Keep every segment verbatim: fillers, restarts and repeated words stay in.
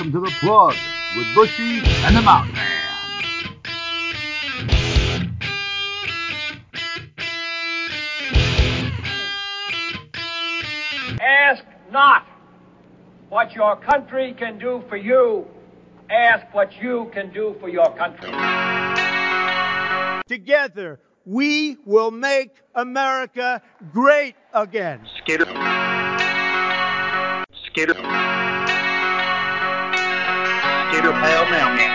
welcome to The Plug with Bushy and the Mountain Man. Ask not what your country can do for you. Ask what you can do for your country. Together, we will make America great again. Skitter. Skitter. Skitter pal now, man.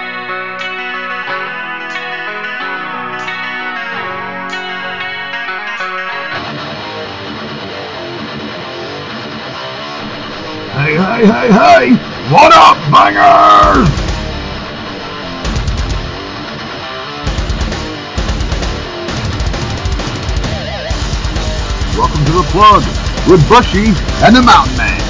Hey, hey, hey, hey! What up, bangers? Welcome to The Plug with Bushy and the Mountain Man.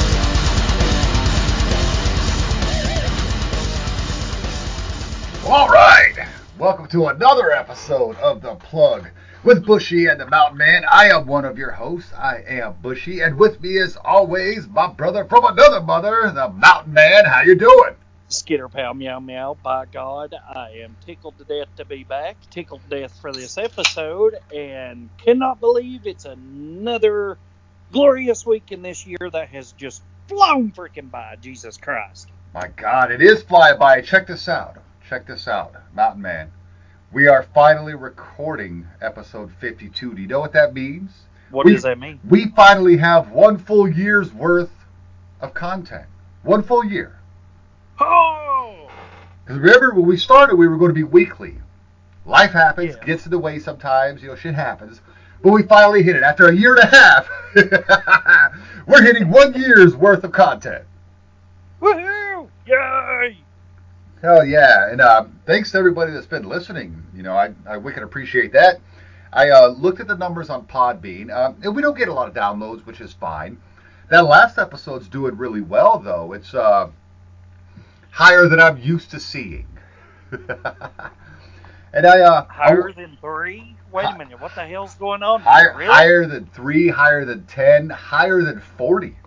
Alright, welcome to another episode of The Plug with Bushy and the Mountain Man. I am one of your hosts. I am Bushy, and with me as always, my brother from another mother, the Mountain Man. How you doing? Skitter pal, meow meow. By God, I am tickled to death to be back. Tickled to death for this episode, and cannot believe it's another glorious week in this year that has just flown freaking by. Jesus Christ! My God, it is flying by. Check this out. Check this out, Mountain Man. We are finally recording episode fifty-two. Do you know what that means? What we, does that mean? We finally have one full year's worth of content. One full year. Oh! Because remember, when we started, we were going to be weekly. Life happens, yeah. Gets in the way sometimes, you know, shit happens. But we finally hit it. After a year and a half, we're hitting one year's worth of content. Woohoo! Yay! Hell yeah, and uh, thanks to everybody that's been listening. You know, I, I wicked appreciate that. I uh, looked at the numbers on Podbean, uh, and we don't get a lot of downloads, which is fine. That last episode's doing really well, though. It's uh, higher than I'm used to seeing. and I uh, higher I, than three? Wait hi, a minute, what the hell's going on? Higher, really? higher than three, higher than ten, higher than forty.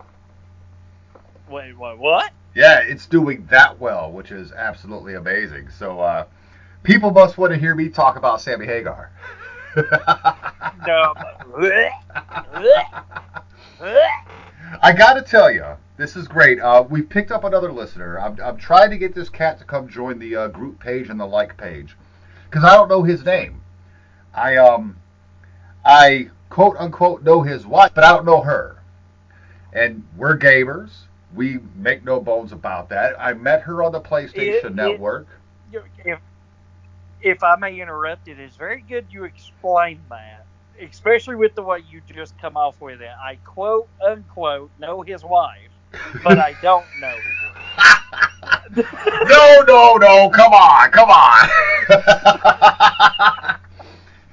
Wait, wait, what? Yeah, it's doing that well, which is absolutely amazing. So, uh, people must want to hear me talk about Sammy Hagar. No. I got to tell you, this is great. Uh, we picked up another listener. I'm, I'm trying to get this cat to come join the uh, group page and the like page, because I don't know his name. I, um, I quote unquote know his wife, but I don't know her. And we're gamers. We make no bones about that. I met her on the PlayStation it, it, Network. If, if I may interrupt, it is very good you explain that, especially with the way you just come off with it. I quote, unquote, know his wife, but I don't know her. no, no, no. Come on. Come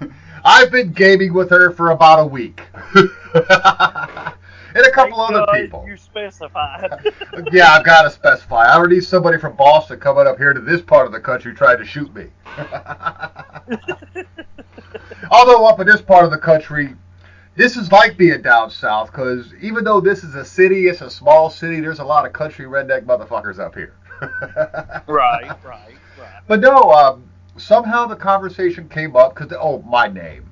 on. I've been gaming with her for about a week. And a couple Thank other God people. You specified. Yeah, I've got to specify. I already need somebody from Boston coming up here to this part of the country trying to shoot me. Although up in this part of the country, this is like being down south, because even though this is a city, it's a small city, there's a lot of country redneck motherfuckers up here. Right, right, right. But no, um, somehow the conversation came up, because, oh, my name.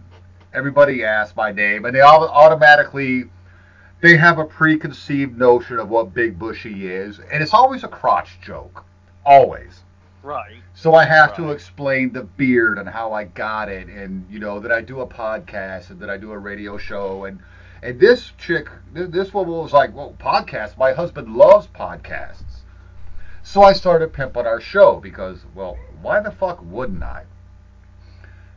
Everybody asked my name, and they all automatically... They have a preconceived notion of what Big Bushy is, and it's always a crotch joke. Always. Right. So I have right. to explain the beard and how I got it, and, you know, that I do a podcast and that I do a radio show. And, and this chick, this woman was like, well, podcasts? My husband loves podcasts. So I started pimping our show because, well, why the fuck wouldn't I?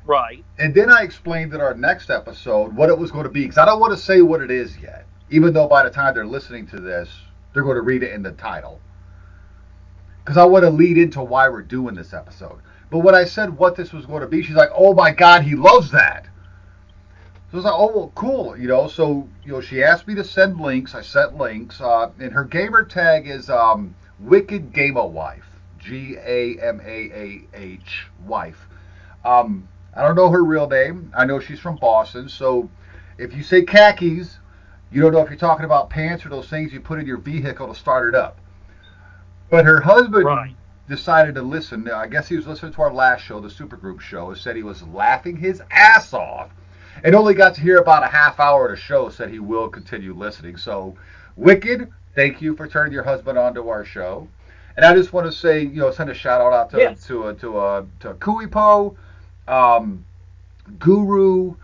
Right. And then I explained in our next episode what it was going to be, because I don't want to say what it is yet. Even though by the time they're listening to this, they're going to read it in the title. Because I want to lead into why we're doing this episode. But when I said what this was going to be, she's like, oh my God, he loves that. So I was like, oh, well, cool. You know, so you know, she asked me to send links. I sent links. Uh, and her gamer tag is um, Wicked Gama Wife. G A M A A H, wife. Um, I don't know her real name. I know she's from Boston. So if you say khakis... You don't know if you're talking about pants or those things you put in your vehicle to start it up. But her husband right. decided to listen. I guess he was listening to our last show, the Supergroup show. He said he was laughing his ass off and only got to hear about a half hour of the show, said he will continue listening. So, Wicked, thank you for turning your husband on to our show. And I just want to say, you know, send a shout-out out to yes. to, to, to, uh, to Kuipo, um, Guru,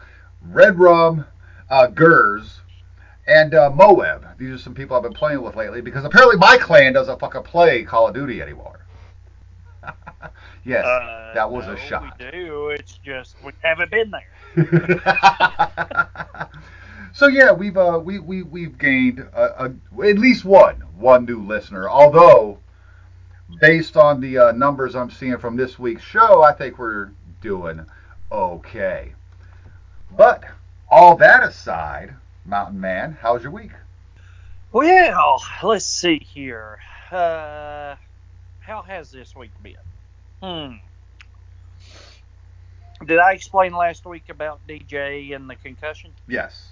Red Rum, uh, Gers, and uh, Moeb. These are some people I've been playing with lately because apparently my clan doesn't fucking play Call of Duty anymore. Yes, uh, that was no, a shot. We do. It's just we haven't been there. So yeah, we've uh, we we we've gained a, a, at least one one new listener. Although, based on the uh, numbers I'm seeing from this week's show, I think we're doing okay. But all that aside, Mountain Man, how's your week? Well, let's see here. Uh, how has this week been? Hmm. Did I explain last week about D J and the concussion? Yes.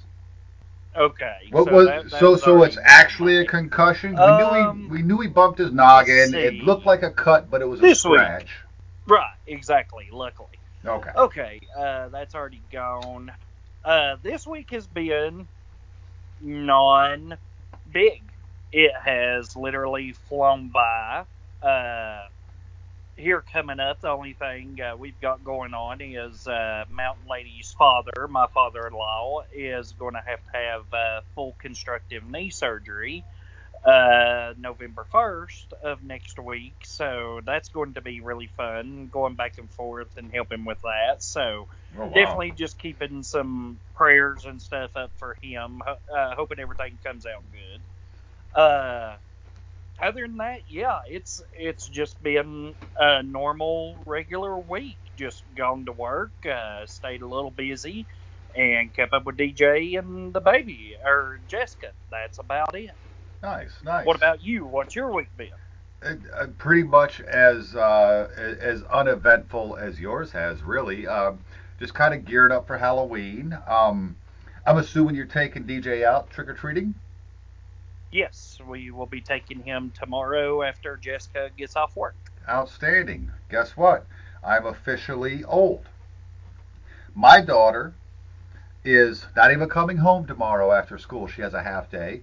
Okay. What so was, that, that so, was so it's actually a concussion? Um, we, knew he, we knew he bumped his noggin. It looked like a cut, but it was this a scratch. Week. Right, exactly, luckily. Okay. Okay, uh, that's already gone. Uh, this week has been non-big. It has literally flown by. Uh, here coming up, the only thing uh, we've got going on is uh, Mountain Lady's father, my father-in-law, is going to have to have uh, full constructive knee surgery uh, November first of next week. So that's going to be really fun, going back and forth and helping with that. So oh, wow. definitely just keeping some prayers and stuff up for him, uh, hoping everything comes out good. Uh, other than that, yeah, it's it's just been a normal, regular week. Just gone to work, uh, stayed a little busy, and kept up with D J and the baby, or Jessica. That's about it. Nice, nice. What about you? What's your week been? It, uh, pretty much as uh, as uneventful as yours has, really. Um, just kind of geared up for Halloween. Um, I'm assuming you're taking D J out trick-or-treating? Yes, we will be taking him tomorrow after Jessica gets off work. Outstanding. Guess what? I'm officially old. My daughter is not even coming home tomorrow after school. She has a half day.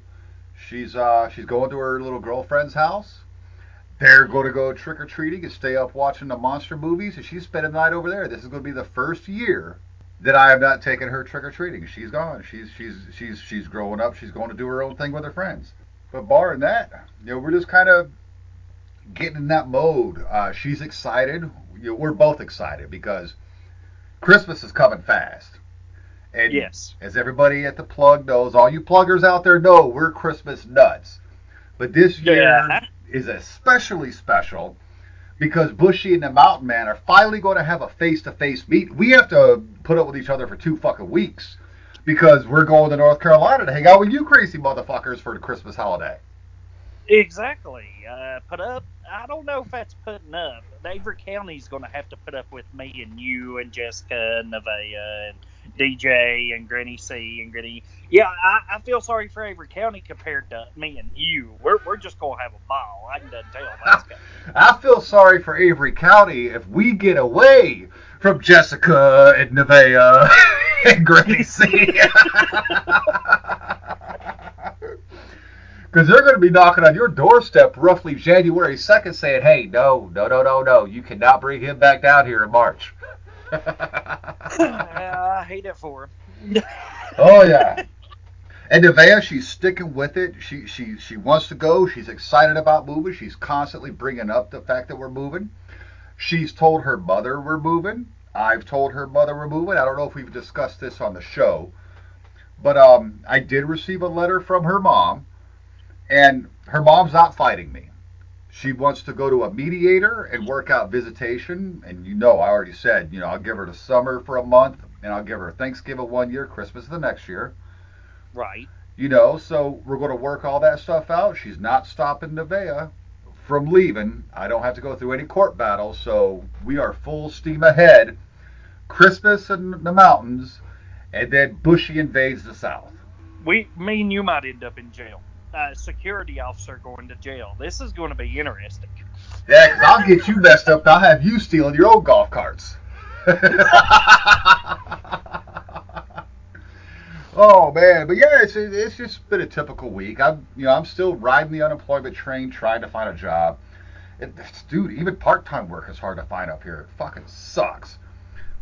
She's uh, she's going to her little girlfriend's house. They're going to go trick-or-treating and stay up watching the monster movies, and she's spending the night over there. This is going to be the first year that I have not taken her trick-or-treating. She's gone. She's she's she's she's growing up. She's going to do her own thing with her friends. But barring that, you know, we're just kind of getting in that mode. Uh, she's excited. You know, we're both excited because Christmas is coming fast. And yes, as everybody at the plug knows, all you pluggers out there know, we're Christmas nuts. But this year yeah. is especially special because Bushy and the Mountain Man are finally going to have a face-to-face meet. We have to put up with each other for two fucking weeks because we're going to North Carolina to hang out with you crazy motherfuckers for the Christmas holiday. Exactly. Uh, put up, I don't know if that's putting up. Avery County's going to have to put up with me and you and Jessica and Nevaeh and D J and Granny C and Granny. Yeah, I, I feel sorry for Avery County compared to me and you. We're we're just gonna have a ball. I can tell that's good. I feel sorry for Avery County if we get away from Jessica and Nevaeh and Granny C, because they're gonna be knocking on your doorstep roughly January second, saying, "Hey, no, no, no, no, no, you cannot bring him back down here in March." uh, I hate it for him. Oh yeah. And Nevaeh, she's sticking with it. She she she wants to go. She's excited about moving. She's constantly bringing up the fact that we're moving. She's told her mother we're moving. I've told her mother we're moving. I don't know if we've discussed this on the show, but um, I did receive a letter from her mom, and her mom's not fighting me. She wants to go to a mediator and work out visitation. And you know, I already said, you know, I'll give her the summer for a month, and I'll give her Thanksgiving one year, Christmas the next year. Right. You know, so we're going to work all that stuff out. She's not stopping Nevaeh from leaving. I don't have to go through any court battles, so we are full steam ahead. Christmas in the mountains, and then Bushy invades the South. We, me and you might end up in jail. uh, security officer going to jail. This is going to be interesting. Yeah, because I'll get you messed up and I'll have you stealing your old golf carts. Oh man, but yeah, it's it's just been a typical week. I'm you know I'm still riding the unemployment train, trying to find a job. It, dude, even part-time work is hard to find up here. It fucking sucks.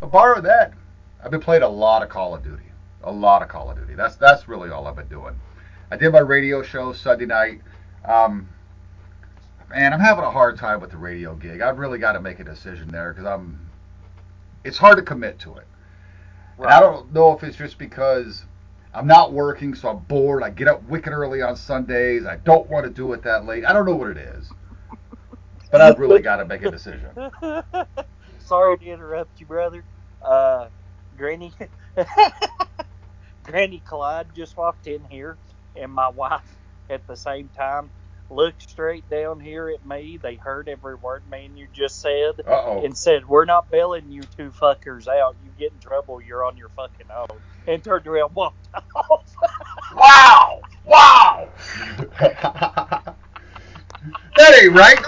But barring that, I've been playing a lot of Call of Duty. A lot of Call of Duty. That's that's really all I've been doing. I did my radio show Sunday night. Um, man, I'm having a hard time with the radio gig. I've really got to make a decision there because I'm. It's hard to commit to it. Right. And I don't know if it's just because I'm not working, so I'm bored. I get up wicked early on Sundays. I don't want to do it that late. I don't know what it is. But I've really got to make a decision. Sorry to interrupt you, brother. Uh, Granny Granny Clyde just walked in here, and my wife at the same time looked straight down here at me. They heard every word, man, you just said. Uh-oh. And said, "We're not bailing you two fuckers out. You get in trouble, you're on your fucking own." And turned around and walked off. Wow! Wow! That ain't right.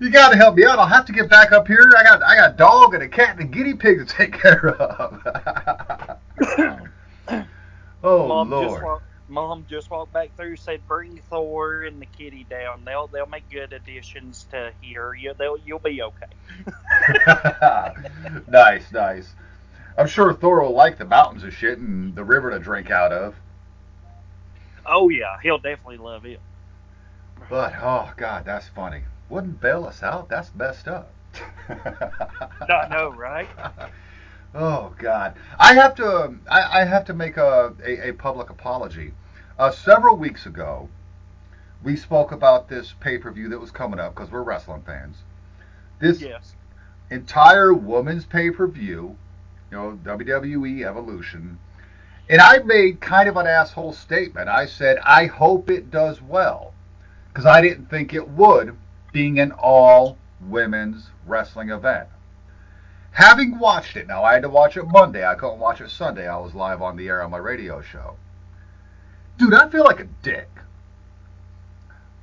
You gotta help me out. I'll have to get back up here. I got I got a dog and a cat and a guinea pig to take care of. Oh, Mom, Lord. Just walked, Mom just walked back through, said, "Bring Thor and the kitty down. They'll they'll make good additions to here. You, they'll, you'll be okay." Nice, nice. I'm sure Thor will like the mountains and shit and the river to drink out of. Oh, yeah. He'll definitely love it. But, oh, God, that's funny. Wouldn't bail us out? That's messed up. I know, right? Oh, God. I have to I, I have to make a, a, a public apology. Uh, several weeks ago, we spoke about this pay-per-view that was coming up because we're wrestling fans. This yes. entire women's pay-per-view... You know, W W E Evolution, and I made kind of an asshole statement. I said, I hope it does well, because I didn't think it would, being an all-women's wrestling event. Having watched it, now I had to watch it Monday, I couldn't watch it Sunday, I was live on the air on my radio show. Dude, I feel like a dick,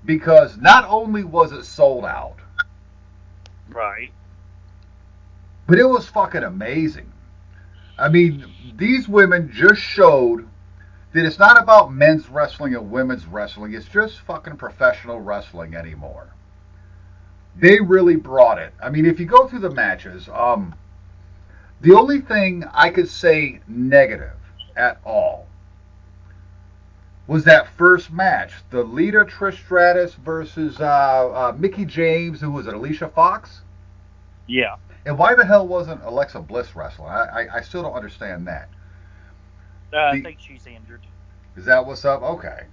because not only was it sold out, right, but it was fucking amazing. I mean, these women just showed that it's not about men's wrestling and women's wrestling. It's just fucking professional wrestling anymore. They really brought it. I mean, if you go through the matches, um, the only thing I could say negative at all was that first match. The Lita Trish Stratus versus uh, uh, Mickie James, who was it, Alicia Fox? Yeah. And why the hell wasn't Alexa Bliss wrestling? I I, I still don't understand that. Uh, the, I think she's injured. Is that what's up? Okay.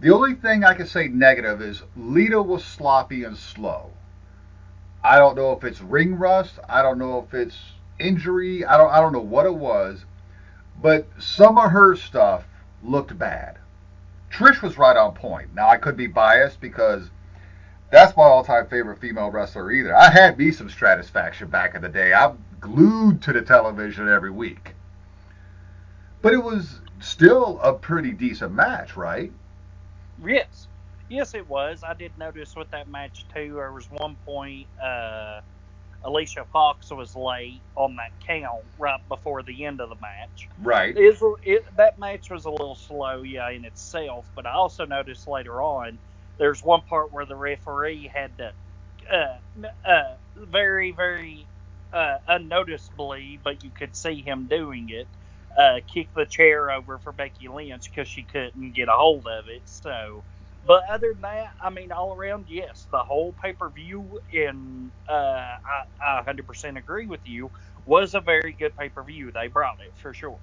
The only thing I can say negative is Lita was sloppy and slow. I don't know if it's ring rust. I don't know if it's injury. I don't I don't know what it was. But some of her stuff looked bad. Trish was right on point. Now, I could be biased because... that's my all-time favorite female wrestler either. I had me some Stratisfaction back in the day. I'm glued to the television every week. But it was still a pretty decent match, right? Yes. Yes, it was. I did notice with that match, too, there was one point uh, Alicia Fox was late on that count right before the end of the match. Right. It, it, that match was a little slow, yeah, in itself. But I also noticed later on, there's one part where the referee had to uh, uh, very, very uh, unnoticeably, but you could see him doing it, uh, kick the chair over for Becky Lynch because she couldn't get a hold of it. So, but other than that, I mean, all around, yes, the whole pay-per-view, and uh, I, I one hundred percent agree with you, was a very good pay-per-view. They brought it for sure.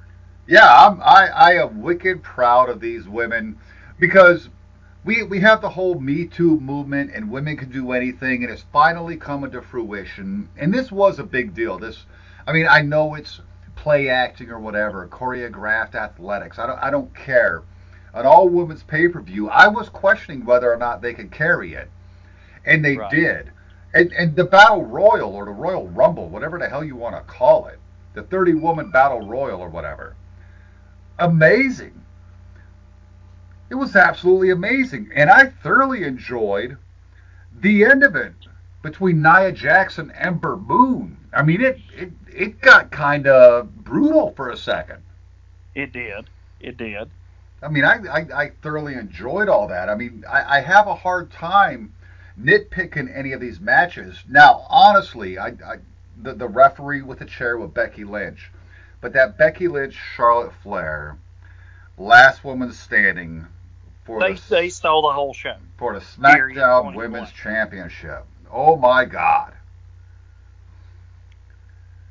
Yeah, I'm, I, I am wicked proud of these women because... We we have the whole Me Too movement and women can do anything, and it's finally coming to fruition. And this was a big deal. This, I mean, I know it's play acting or whatever, choreographed athletics. I don't I don't care. An all women's pay per view. I was questioning whether or not they could carry it, and they right. did. And and the Battle Royal or the Royal Rumble, whatever the hell you want to call it, the thirty-woman battle royal or whatever. Amazing. It was absolutely amazing. And I thoroughly enjoyed the end of it between Nia Jax and Ember Moon. I mean, it, it, it got kind of brutal for a second. It did. It did. I mean, I, I, I thoroughly enjoyed all that. I mean, I, I have a hard time nitpicking any of these matches. Now, honestly, I, I the, the referee with the chair with Becky Lynch. But that Becky Lynch, Charlotte Flair, last woman standing for they, the, they stole the whole show. For the SmackDown Women's Championship. Oh, my God.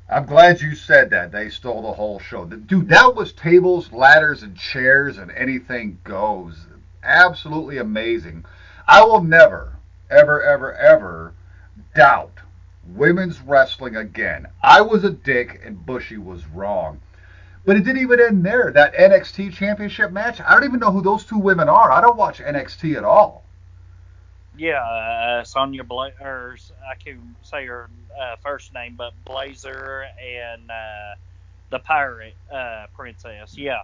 I'm glad you said that. They stole the whole show. Dude, that was tables, ladders, and chairs, and anything goes. Absolutely amazing. I will never, ever, ever, ever doubt women's wrestling again. I was a dick, and Bushy was wrong. But it didn't even end there. That N X T championship match, I don't even know who those two women are. I don't watch N X T at all. Yeah, uh, Sonya Blazer, I can say her uh, first name, but Blazer and uh, the Pirate uh, Princess. Yeah,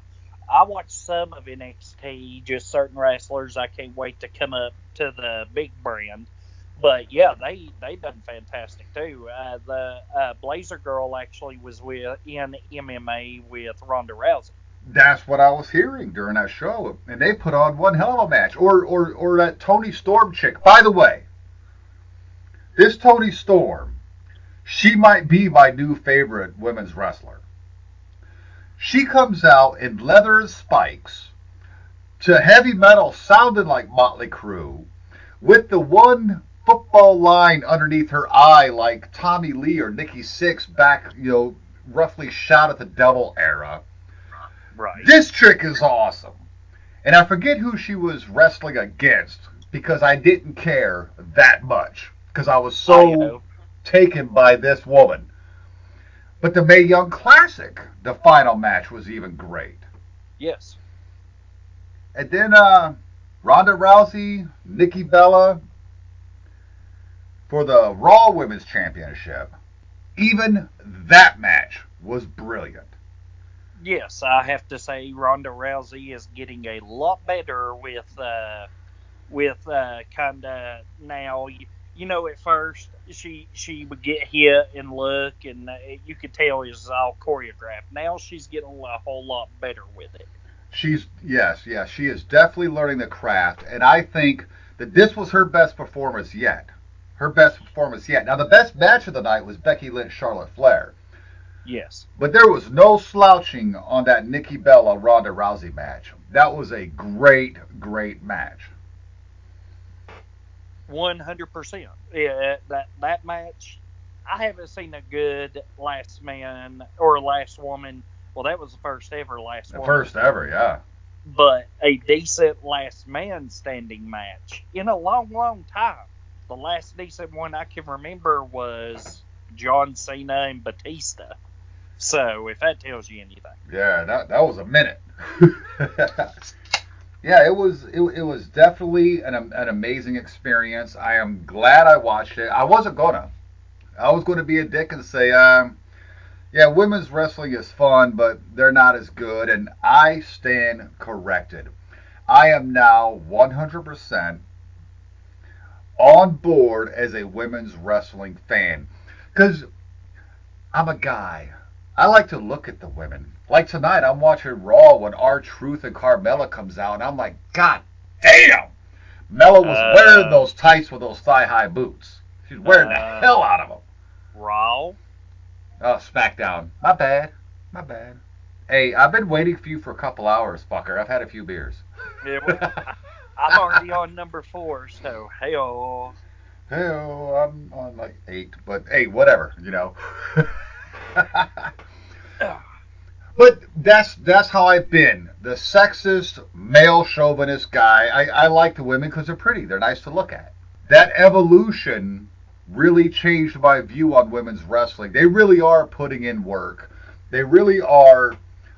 I watch some of N X T, just certain wrestlers. I can't wait to come up to the big brand. But, yeah, they, they done fantastic, too. Uh, the uh, Blazer girl actually was with in M M A with Ronda Rousey. That's what I was hearing during that show. And they put on one hell of a match. Or or, or that Toni Storm chick. By the way, this Toni Storm, she might be my new favorite women's wrestler. She comes out in leather and spikes to heavy metal sounding like Motley Crue with the one football line underneath her eye like Tommy Lee or Nikki Sixx back, you know, roughly shot at the devil era. Right. This chick is awesome. And I forget who she was wrestling against because I didn't care that much because I was so I taken by this woman. But the Mae Young Classic, the final match, was even great. Yes. And then uh, Ronda Rousey, Nikki Bella for the Raw Women's Championship. Even that match was brilliant. Yes, I have to say Ronda Rousey is getting a lot better with, uh, with uh, kind of now. You, you know, at first she she would get hit and look, and uh, you could tell it's all choreographed. Now she's getting a whole lot better with it. She's yes, yes, she is definitely learning the craft, and I think that this was her best performance yet. Her best performance yet. Now the best match of the night was Becky Lynch, Charlotte Flair. Yes. But there was no slouching on that Nikki Bella Ronda Rousey match. That was a great, great match. one hundred percent. Yeah, that, that match, I haven't seen a good last man or last woman. Well, that was the first ever last the woman. The first ever, yeah. But a decent last man standing match in a long, long time. The last decent one I can remember was John Cena and Batista. So, if that tells you anything. Yeah, that that was a minute. Yeah, it was it, it was definitely an an amazing experience. I am glad I watched it. I wasn't gonna. I was going to be a dick and say, um, yeah, women's wrestling is fun, but they're not as good. And I stand corrected. I am now one hundred percent on board as a women's wrestling fan. Because I'm a guy. I like to look at the women. Like tonight, I'm watching Raw when R-Truth and Carmella comes out, and I'm like, God damn! Mella was uh, wearing those tights with those thigh-high boots. She's wearing uh, the hell out of them. Raw? Oh, SmackDown. My bad. My bad. Hey, I've been waiting for you for a couple hours, fucker. I've had a few beers. Yeah, well, I'm already on number four, so hell... Hell, I'm on like eight, but hey, whatever, you know. But that's that's how I've been. The sexist, male chauvinist guy. I, I like the women because they're pretty. They're nice to look at. That evolution really changed my view on women's wrestling. They really are putting in work. They really are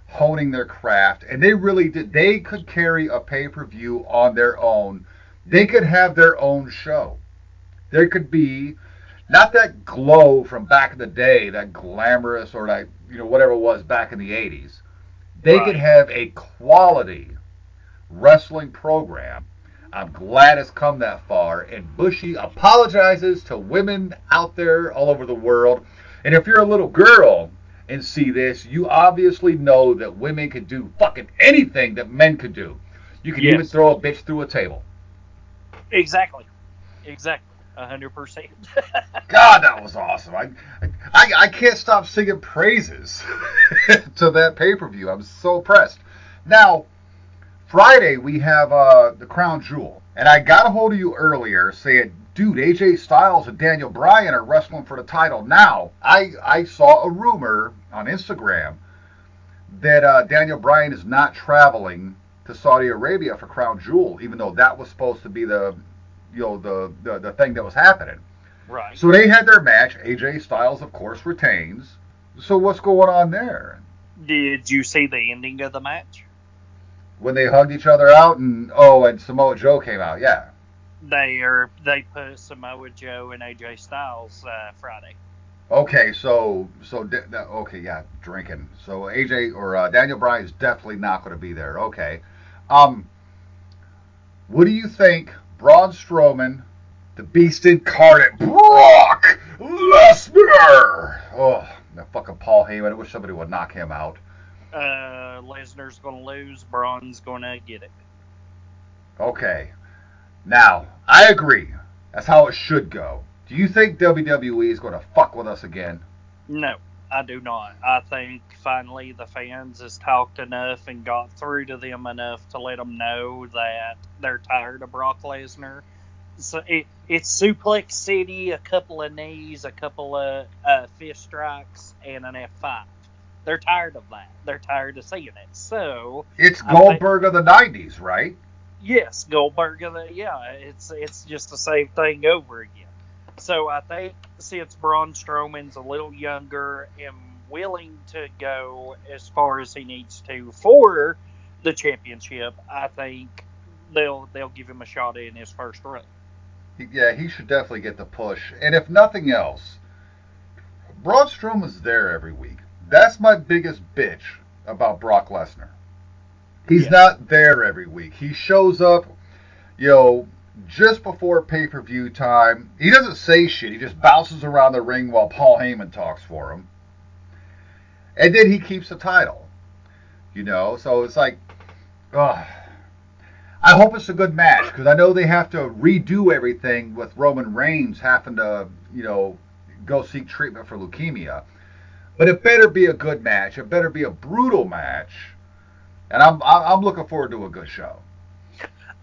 honing their craft. And they really did. They could carry a pay-per-view on their own. They could have their own show. There could be not that glow from back in the day, that glamorous or that, you know, whatever it was back in the eighties. They right. could have a quality wrestling program. I'm glad it's come that far. And Bushy apologizes to women out there all over the world. And if you're a little girl and see this, you obviously know that women can do fucking anything that men could do. You can yes. even throw a bitch through a table. Exactly. Exactly. one hundred percent. God, that was awesome. I, I, I can't stop singing praises to that pay-per-view. I'm so impressed. Now, Friday, we have uh, the Crown Jewel. And I got a hold of you earlier saying, dude, A J Styles and Daniel Bryan are wrestling for the title now. I, I saw a rumor on Instagram that uh, Daniel Bryan is not traveling to Saudi Arabia for Crown Jewel, even though that was supposed to be the, you know, the, the, the thing that was happening. Right. So they had their match. A J Styles, of course, retains. So what's going on there? Did you see the ending of the match? When they hugged each other out, and oh, and Samoa Joe came out, yeah. They are they put Samoa Joe and A J Styles uh, Friday. Okay, so so okay, yeah, drinking. So A J or uh, Daniel Bryan is definitely not going to be there. Okay, um, what do you think, Braun Strowman, the Beast Incarnate, Brock Lesnar? Oh, that fucking Paul Heyman. I wish somebody would knock him out. Uh, Lesnar's going to lose. Braun's going to get it. Okay. Now, I agree. That's how it should go. Do you think W W E is going to fuck with us again? No, I do not. I think finally the fans has talked enough and got through to them enough to let them know that they're tired of Brock Lesnar. So it, it's Suplex City, a couple of knees, a couple of uh, fist strikes, and an F five. They're tired of that. They're tired of seeing it. So it's Goldberg think, of the nineties, right? Yes, Goldberg of the yeah. It's it's just the same thing over again. So I think since Braun Strowman's a little younger and willing to go as far as he needs to for the championship, I think they'll they'll give him a shot in his first run. Yeah, he should definitely get the push. And if nothing else, Braun Strowman's there every week. That's my biggest bitch about Brock Lesnar. He's yeah. not there every week. He shows up, you know, just before pay-per-view time. He doesn't say shit. He just bounces around the ring while Paul Heyman talks for him. And then he keeps the title. You know, so it's like, ugh. I hope it's a good match, because I know they have to redo everything with Roman Reigns having to, you know, go seek treatment for leukemia. But it better be a good match. It better be a brutal match. And I'm I'm looking forward to a good show.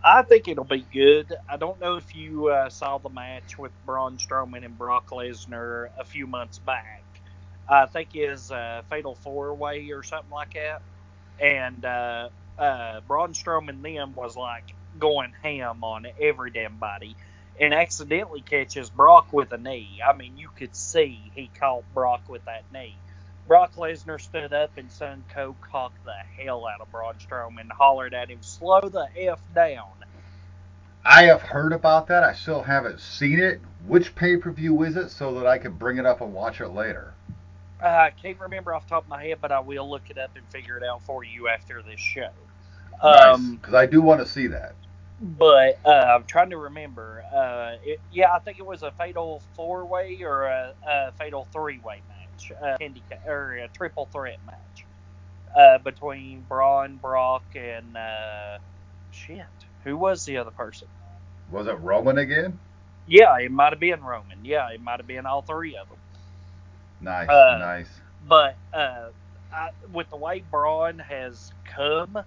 I think it'll be good. I don't know if you uh, saw the match with Braun Strowman and Brock Lesnar a few months back. I think it was a Fatal Four-Way or something like that. And uh, uh, Braun Strowman then was like going ham on every damn body. And accidentally catches Brock with a knee. I mean, you could see he caught Brock with that knee. Brock Lesnar stood up and Sunco cocked the hell out of Braun Strowman, hollered at him, slow the F down. I have heard about that. I still haven't seen it. Which pay-per-view is it so that I can bring it up and watch it later? I can't remember off the top of my head, but I will look it up and figure it out for you after this show. Nice, because um, I do want to see that. But uh, I'm trying to remember. Uh, it, yeah, I think it was a fatal four-way or a, a fatal three-way match, a handicap, or a triple threat match uh, between Braun, Brock, and uh, shit. Who was the other person? Was it Roman again? Yeah, it might have been Roman. Yeah, it might have been all three of them. Nice, uh, nice. But uh, I, with the way Braun has come.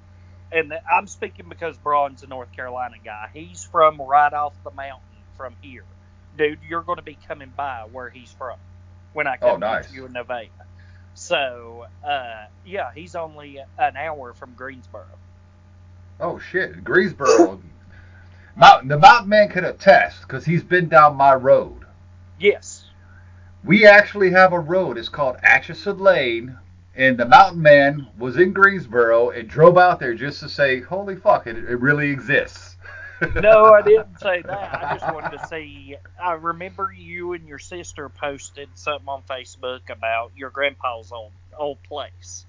And I'm speaking because Braun's a North Carolina guy. He's from right off the mountain from here. Dude, you're going to be coming by where he's from when I come oh, nice. to you in Nevaeh. So, uh, yeah, he's only an hour from Greensboro. Oh, shit. Greensboro. Mountain, the Mountain Man could attest because he's been down my road. Yes. We actually have a road. It's called Atchison Lane. And the Mountain Man was in Greensboro and drove out there just to say, holy fuck, it, it really exists. No, I didn't say that. I just wanted to see. I remember you and your sister posted something on Facebook about your grandpa's old old place.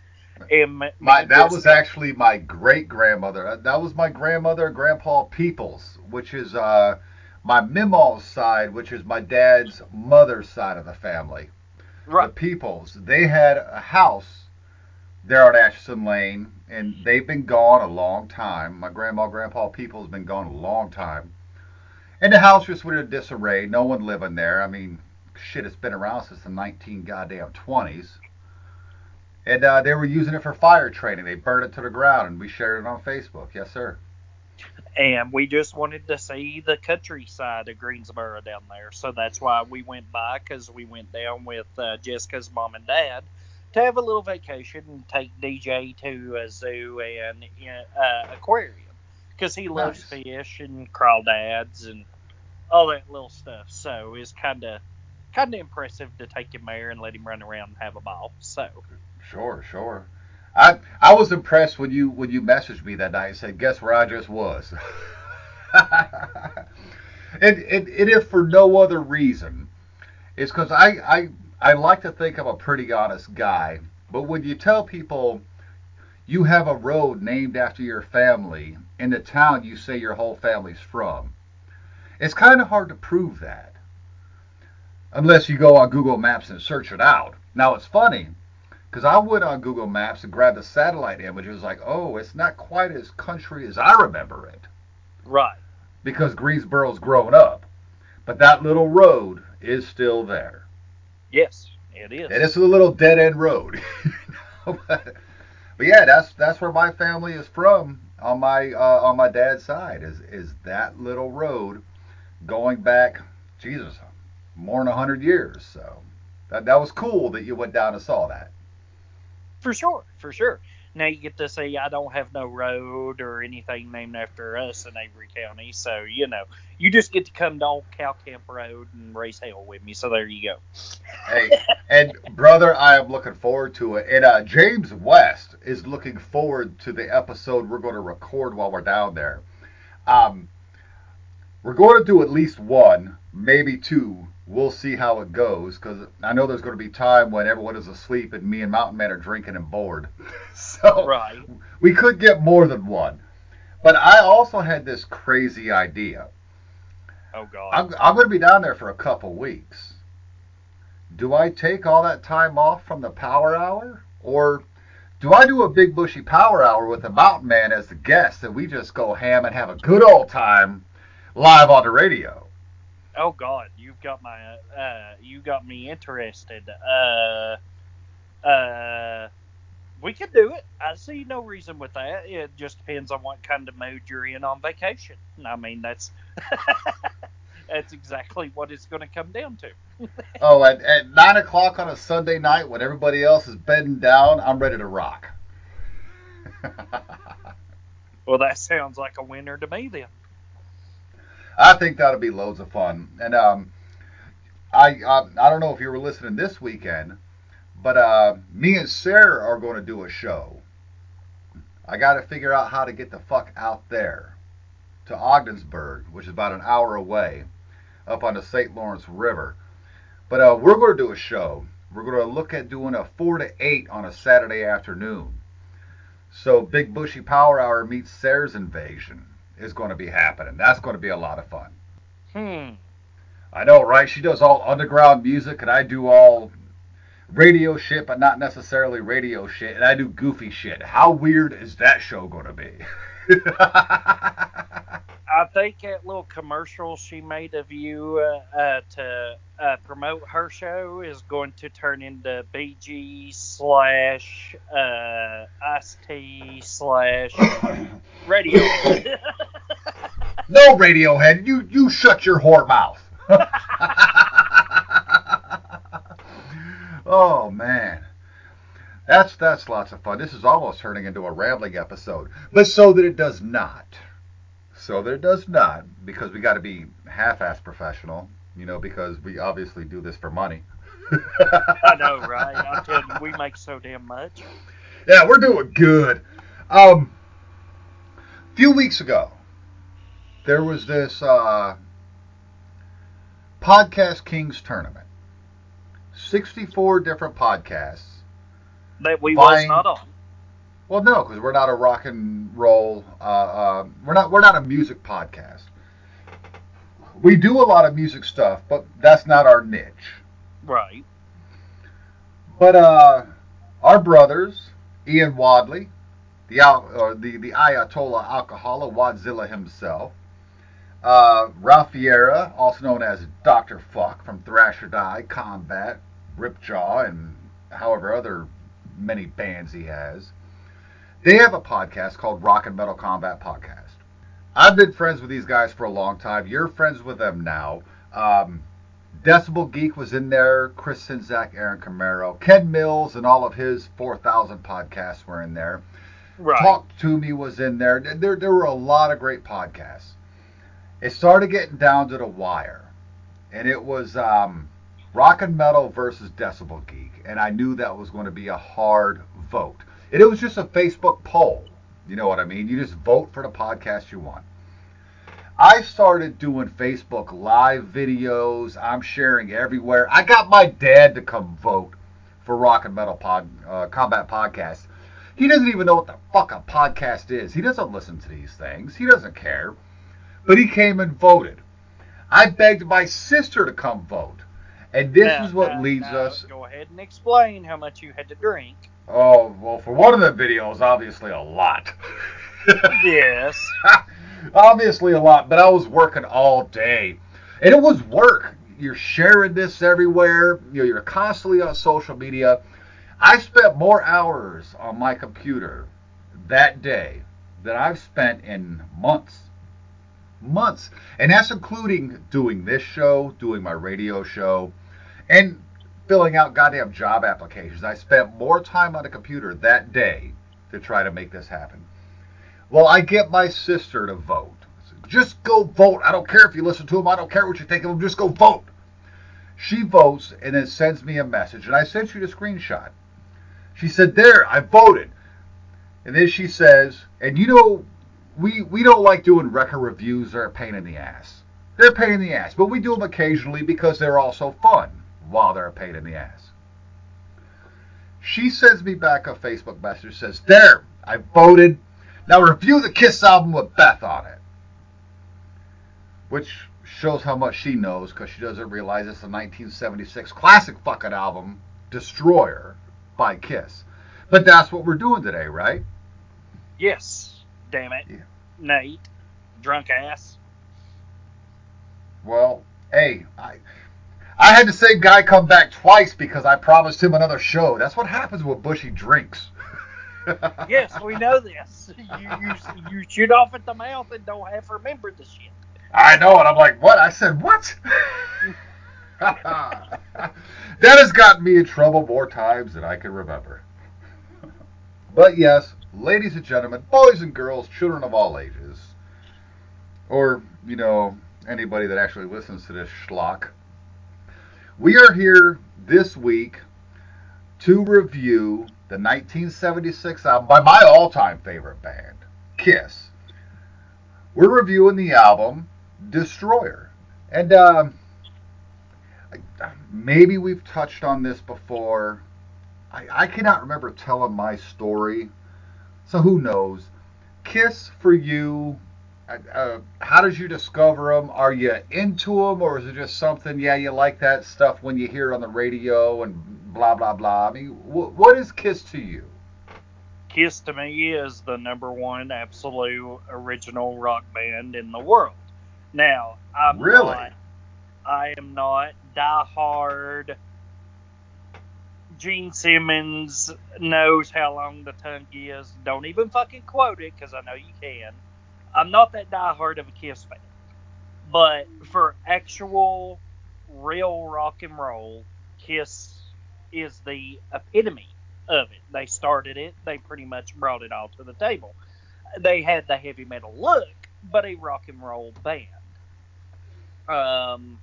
And my that Jessica, was actually my great grandmother. That was my grandmother, Grandpa Peoples, which is uh, my Mima's side, which is my dad's mother's side of the family. Right. The Peoples, they had a house there on Atchison Lane, and they've been gone a long time. My grandma, Grandpa Peoples, been gone a long time, and the house just went in disarray. No one living there. I mean, shit, it's been around since the nineteen goddamn twenties. And uh, they were using it for fire training. They burned it to the ground, and we shared it on Facebook. Yes, sir. And we just wanted to see the countryside of Greensboro down there. So that's why we went by, because we went down with uh, Jessica's mom and dad to have a little vacation and take D J to a zoo and uh, aquarium. Because he loves nice. fish and crawdads and all that little stuff. So it's kind of kind of impressive to take him there and let him run around and have a ball. So... Sure, sure. I I was impressed when you when you messaged me that night and said, "Guess where I just was." and, and, and if for no other reason, it's because I, I I like to think I'm a pretty honest guy. But when you tell people you have a road named after your family in the town you say your whole family's from, it's kind of hard to prove that. Unless you go on Google Maps and search it out. Now, it's funny. Because I went on Google Maps and grabbed the satellite image. It was like, oh, it's not quite as country as I remember it. Right. Because Greensboro's grown up. But that little road is still there. Yes, it is. And it's a little dead-end road. but, but, yeah, that's that's where my family is from on my uh, on my dad's side, is, is that little road going back, Jesus, more than one hundred years. So that, that was cool that you went down and saw that. For sure, for sure. Now you get to see I don't have no road or anything named after us in Avery County. So, you know, you just get to come to old Cow Camp Road and race hell with me. So there you go. Hey, and brother, I am looking forward to it. And uh, James West is looking forward to the episode we're going to record while we're down there. Um, we're going to do at least one, maybe two. We'll see how it goes, because I know there's going to be time when everyone is asleep and me and Mountain Man are drinking and bored. So right. We could get more than one. But I also had this crazy idea. Oh, God. I'm, I'm going to be down there for a couple weeks. Do I take all that time off from the power hour? Or do I do a big, bushy power hour with the Mountain Man as the guest, and we just go ham and have a good old time live on the radio? Oh God, you've got my, uh, you got me interested. Uh, uh, we could do it. I see no reason with that. It just depends on what kind of mood you're in on vacation. I mean, that's that's exactly what it's going to come down to. oh, at, at nine o'clock on a Sunday night when everybody else is bedding down, I'm ready to rock. Well, that sounds like a winner to me then. I think that'll be loads of fun. And um, I, I I don't know if you were listening this weekend, but uh, me and Sarah are going to do a show. I got to figure out how to get the fuck out there to Ogdensburg, which is about an hour away, up on the Saint Lawrence River. But uh, we're going to do a show. We're going to look at doing a four to eight on a Saturday afternoon. So Big Bushy Power Hour meets Sarah's Invasion is going to be happening. That's going to be a lot of fun. Hmm. I know, right? She does all underground music, and I do all radio shit, but not necessarily radio shit, and I do goofy shit. How weird is that show going to be? I think that little commercial she made of you uh, uh, to uh, promote her show is going to turn into B G slash uh, Ice-T slash Radiohead. No, Radiohead, you, you shut your whore mouth. Oh, man. That's, that's lots of fun. This is almost turning into a rambling episode, but so that it does not. So there does not, because we got to be half-ass professional, you know, because we obviously do this for money. I know, right? I'm telling you, we make so damn much. Yeah, we're doing good. Um, a few weeks ago, there was this uh, Podcast Kings tournament. sixty-four different podcasts. That we buying, was not on. Well, no, because we're not a rock and roll. Uh, uh, we're not. We're not a music podcast. We do a lot of music stuff, but that's not our niche. Right. But uh, our brothers, Ian Wadley, the or the the Ayatollah Alcohola Wadzilla himself, uh, Ralph Vieira, also known as Doctor Fuck from Thrash or Die, Combat, Ripjaw, and however other many bands he has. They have a podcast called Rock and Metal Combat Podcast. I've been friends with these guys for a long time. You're friends with them now. Um, Decibel Geek was in there. Chris Sinzak, Aaron Camaro, Ken Mills, and all of his four thousand podcasts were in there. Right. Talk to Me was in there. There, there were a lot of great podcasts. It started getting down to the wire, and it was um, Rock and Metal versus Decibel Geek, and I knew that was going to be a hard vote. And it was just a Facebook poll. You know what I mean? You just vote for the podcast you want. I started doing Facebook live videos. I'm sharing everywhere. I got my dad to come vote for Rock and Metal Pod, uh, Combat Podcast. He doesn't even know what the fuck a podcast is. He doesn't listen to these things. He doesn't care. But he came and voted. I begged my sister to come vote. And this now, is what now, leads now, us... Go ahead and explain how much you had to drink. Oh, well, for one of the videos, obviously a lot. Yes. Obviously a lot, but I was working all day. And it was work. You're sharing this everywhere. You know, you're constantly on social media. I spent more hours on my computer that day than I've spent in months. Months. And that's including doing this show, doing my radio show, and filling out goddamn job applications. I spent more time on the computer that day to try to make this happen. Well, I get my sister to vote. Said, just go vote. I don't care if you listen to him. I don't care what you think of him. Just go vote. She votes and then sends me a message. And I sent you the screenshot. She said, there, I voted. And then she says, and you know, we, we don't like doing record reviews. They're a pain in the ass. They're a pain in the ass. But we do them occasionally because they're also fun. While they're a pain in the ass. She sends me back a Facebook message. Says, there, I voted. Now review the Kiss album with Beth on it. Which shows how much she knows. Because she doesn't realize it's a nineteen seventy-six classic fucking album. Destroyer by Kiss. But that's what we're doing today, right? Yes. Damn it. Yeah. Nate. Drunk ass. Well, hey, I... I had the same guy come back twice because I promised him another show. That's what happens when Bushy drinks. Yes, we know this. You, you you shoot off at the mouth and don't have to remember the shit. I know, and I'm like, what? I said, what? That has gotten me in trouble more times than I can remember. But yes, ladies and gentlemen, boys and girls, children of all ages, or, you know, anybody that actually listens to this schlock, we are here this week to review the nineteen seventy-six album by my all-time favorite band, Kiss. We're reviewing the album Destroyer. And uh, maybe we've touched on this before. I, I cannot remember telling my story, so who knows. Kiss for you... Uh, how did you discover them? Are you into them, or is it just something, yeah, you like that stuff when you hear it on the radio and blah, blah, blah? I mean, wh- what is Kiss to you? Kiss to me is the number one absolute original rock band in the world. Now, I'm really? not, I am not diehard Gene Simmons knows how long the tongue is. Don't even fucking quote it, because I know you can. I'm not that diehard of a Kiss fan, but for actual real rock and roll, Kiss is the epitome of it. They started it. They pretty much brought it all to the table. They had the heavy metal look, but a rock and roll band. Um,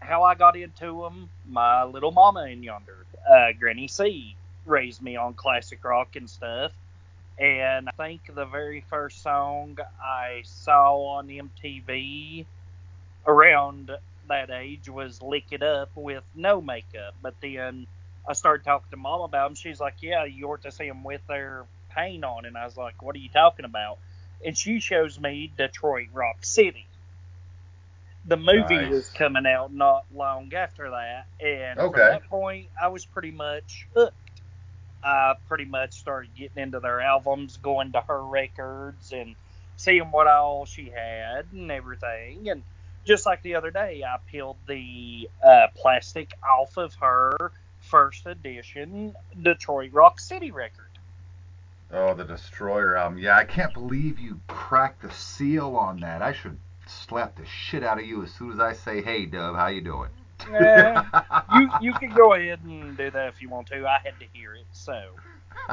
how I got into them, my little mama in yonder, uh, Granny C, raised me on classic rock and stuff. And I think the very first song I saw on M T V around that age was Lick It Up with no makeup. But then I started talking to Mom about him. She's like, yeah, you ought to see him with their paint on. And I was like, what are you talking about? And she shows me Detroit Rock City. The movie nice. was coming out not long after that. And okay. from that point, I was pretty much hooked. I pretty much started getting into their albums, going to her records and seeing what all she had and everything. And just like the other day, I peeled the uh, plastic off of her first edition Detroit Rock City record. Oh, the Destroyer album. Yeah, I can't believe you cracked the seal on that. I should slap the shit out of you as soon as I say, hey, Dub, how you doing? uh, you you can go ahead and do that if you want to. I had to hear it. So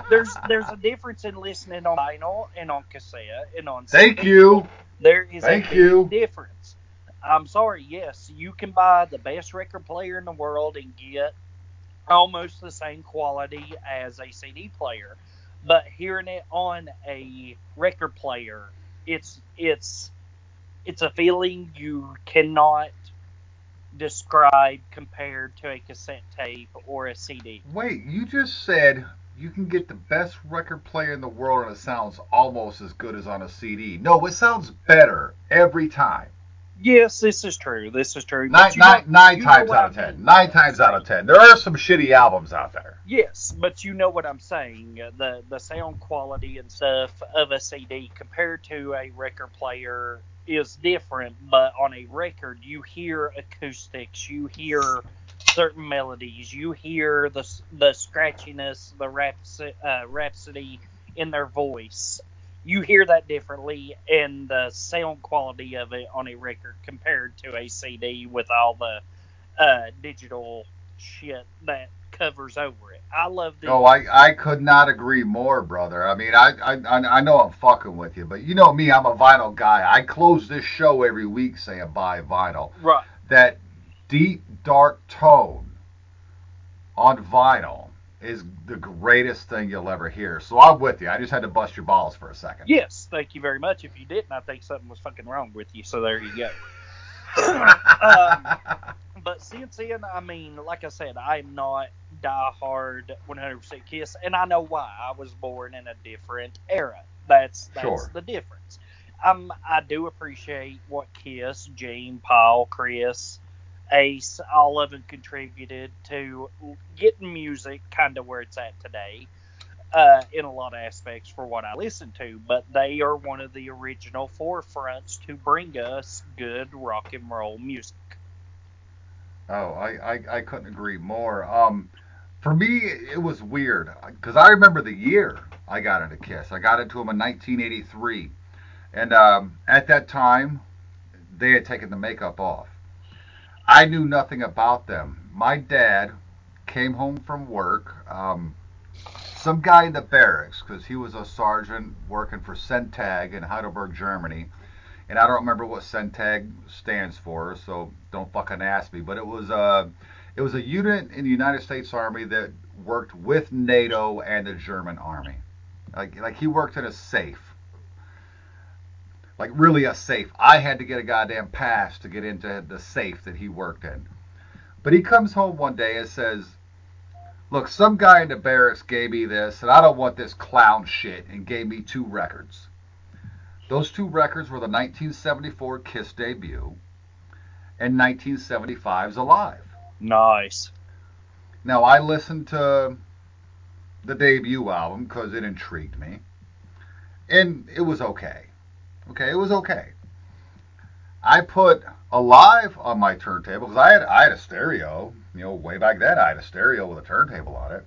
there's there's a difference in listening on vinyl and on cassette and on C D. Thank you. There is Thank a you. big difference. I'm sorry. Yes, you can buy the best record player in the world and get almost the same quality as a C D player, but hearing it on a record player, it's it's it's a feeling you cannot describe compared to a cassette tape or a C D. Wait, you just said you can get the best record player in the world and it sounds almost as good as on a C D. No, it sounds better every time. Yes, this is true. This is true. Nine, nine, know, nine times out of ten. Nine times out of ten. There are some shitty albums out there. Yes, but you know what I'm saying. The, the sound quality and stuff of a C D compared to a record player is different, but on a record you hear acoustics, you hear certain melodies, you hear the the scratchiness, the rhapsody, uh, rhapsody in their voice. You hear that differently, and the sound quality of it on a record compared to a C D with all the uh, digital shit that covers over it. I love the Oh, I, I could not agree more, brother. I mean, I, I I know I'm fucking with you, but you know me, I'm a vinyl guy. I close this show every week saying buy vinyl. Right. That deep, dark tone on vinyl is the greatest thing you'll ever hear. So I'm with you. I just had to bust your balls for a second. Yes, thank you very much. If you didn't, I think something was fucking wrong with you. So there you go. um, but since then, I mean, like I said, I'm not diehard one hundred percent Kiss, and I know why. I was born in a different era. That's that's sure. the difference. Um, I do appreciate what Kiss, Gene, Paul, Chris, Ace, all of them contributed to getting music kind of where it's at today, uh, in a lot of aspects for what I listen to, but they are one of the original forefronts to bring us good rock and roll music. Oh, I, I, I couldn't agree more. Um, for me, it was weird, because I remember the year I got into Kiss. I got into them in nineteen eighty-three, and um, at that time, they had taken the makeup off. I knew nothing about them. My dad came home from work, um, some guy in the barracks, because he was a sergeant working for Centag in Heidelberg, Germany. And I don't remember what Centag stands for, so don't fucking ask me. But it was a, it was a unit in the United States Army that worked with NATO and the German Army. Like, like he worked in a safe. Like, really a safe. I had to get a goddamn pass to get into the safe that he worked in. But he comes home one day and says, look, some guy in the barracks gave me this, and I don't want this clown shit, and gave me two records. Those two records were the nineteen seventy-four Kiss debut and nineteen seventy-five's Alive. Nice. Now, I listened to the debut album because it intrigued me, and it was okay. Okay, it was okay. I put Alive on my turntable because I had, I had a stereo. You know, way back then, I had a stereo with a turntable on it.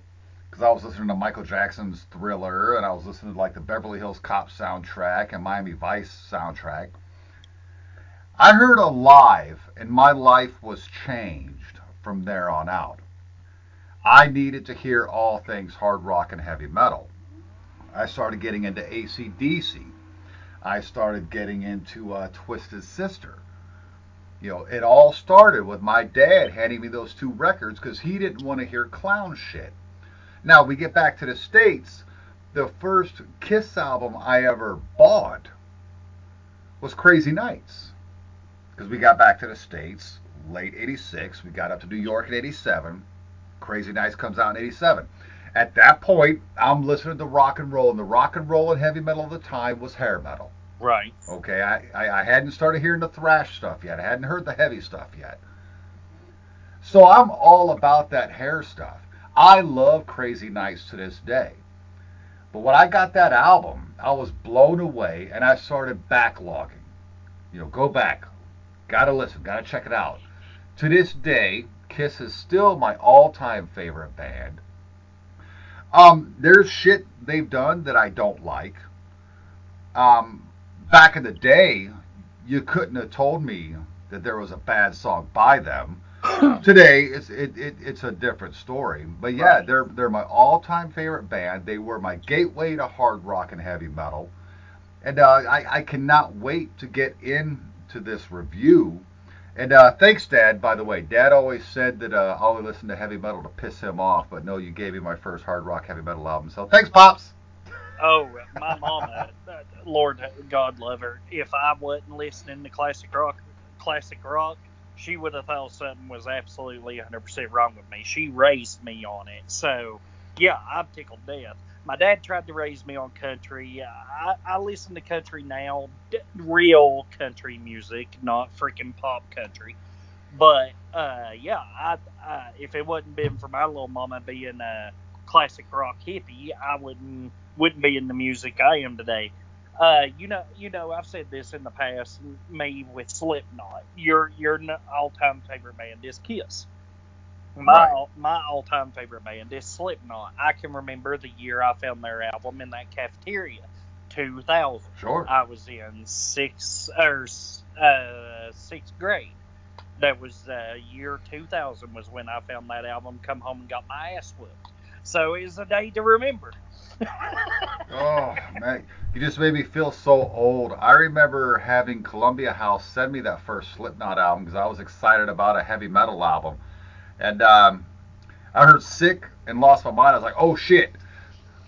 I was listening to Michael Jackson's Thriller, and I was listening to like the Beverly Hills Cop soundtrack and Miami Vice soundtrack. I heard Alive, and my life was changed from there on out. I needed to hear all things hard rock and heavy metal. I started getting into A C D C. I started getting into uh, Twisted Sister. You know, it all started with my dad handing me those two records because he didn't want to hear clown shit. Now, we get back to the States, the first Kiss album I ever bought was Crazy Nights. Because we got back to the States late eighty-six. We got up to New York in eighty-seven. Crazy Nights comes out in eighty-seven. At that point, I'm listening to rock and roll. And the rock and roll and heavy metal of the time was hair metal. Right. Okay, I, I, I hadn't started hearing the thrash stuff yet. I hadn't heard the heavy stuff yet. So I'm all about that hair stuff. I love Crazy Nights to this day. But when I got that album, I was blown away, and I started backlogging. You know, go back. Gotta listen. Gotta check it out. To this day, Kiss is still my all-time favorite band. Um, there's shit they've done that I don't like. Um, back in the day, you couldn't have told me that there was a bad song by them. Today, it's it, it it's a different story. But yeah, right. they're they're my all-time favorite band. They were my gateway to hard rock and heavy metal. And uh, I, I cannot wait to get into this review. And uh, thanks, Dad, by the way. Dad always said that uh, I only listened to heavy metal to piss him off. But no, you gave me my first hard rock heavy metal album. So thanks, Pops. Oh, my mama, Lord God love her. If I wasn't listening to classic rock, classic rock, she would have thought something was absolutely one hundred percent wrong with me. She raised me on it. So, yeah, I'm tickled death. My dad tried to raise me on country. I, I listen to country now, d- real country music, not freaking pop country. But, uh, yeah, I, I, if it wouldn't been for my little mama being a classic rock hippie, I wouldn't wouldn't be in the music I am today. Uh, you know, you know, I've said this in the past. Me with Slipknot, your your all-time favorite band is Kiss. My right. all, my all-time favorite band is Slipknot. I can remember the year I found their album in that cafeteria, two thousand. Sure. I was in sixth or uh, sixth grade. That was uh, year two thousand was when I found that album. Come home and got my ass whooped. So it's a day to remember. Oh, man. You just made me feel so old. I remember having Columbia House send me that first Slipknot album because I was excited about a heavy metal album. And um, I heard Sick and Lost My Mind. I was like, oh, shit.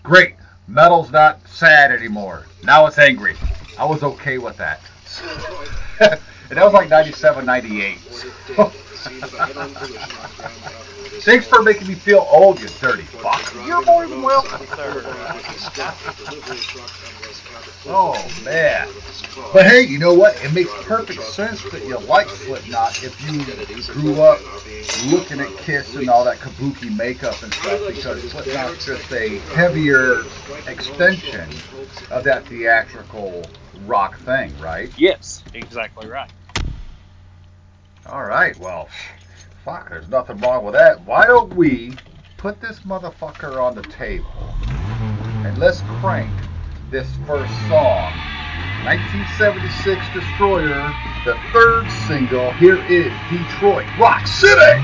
Great. Metal's not sad anymore. Now it's angry. I was okay with that. And that was like ninety-seven, ninety-eight. Thanks for making me feel old, you dirty fuck. You're more than welcome. Oh, man. But hey, you know what? It makes perfect sense that you like Slipknot if you grew up looking at Kiss and all that kabuki makeup and stuff, because Slipknot's just a heavier extension of that theatrical rock thing, right? Yes, exactly right. All right, well... Fuck, there's nothing wrong with that. Why don't we put this motherfucker on the table and let's crank this first song. nineteen seventy-six Destroyer, the third single. Here is Detroit Rock City!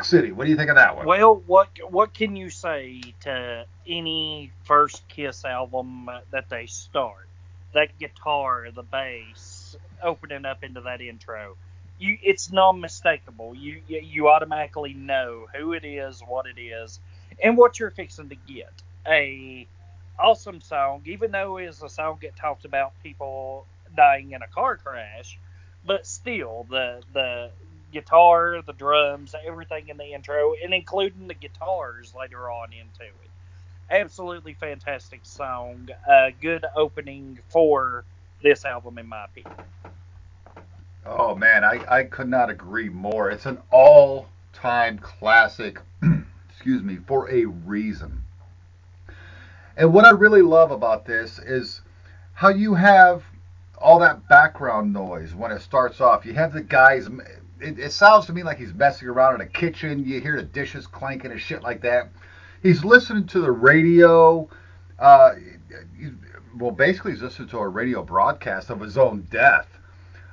Rock City. What do you think of that one? Well, what what can you say to any first Kiss album that they start? That guitar, the bass, opening up into that intro. You, it's non-mistakable. You, you you automatically know who it is, what it is, and what you're fixing to get. A awesome song, even though it's a song that talks about people dying in a car crash, but still, the the guitar, the drums, everything in the intro, and including the guitars later on into it. Absolutely fantastic song. A good opening for this album, in my opinion. Oh, man, I, I could not agree more. It's an all-time classic, excuse me, for a reason. And what I really love about this is how you have all that background noise when it starts off. You have the guys, it, it sounds to me like he's messing around in a kitchen. You hear the dishes clanking and shit like that. He's listening to the radio. Uh, he, well, basically he's listening to a radio broadcast of his own death.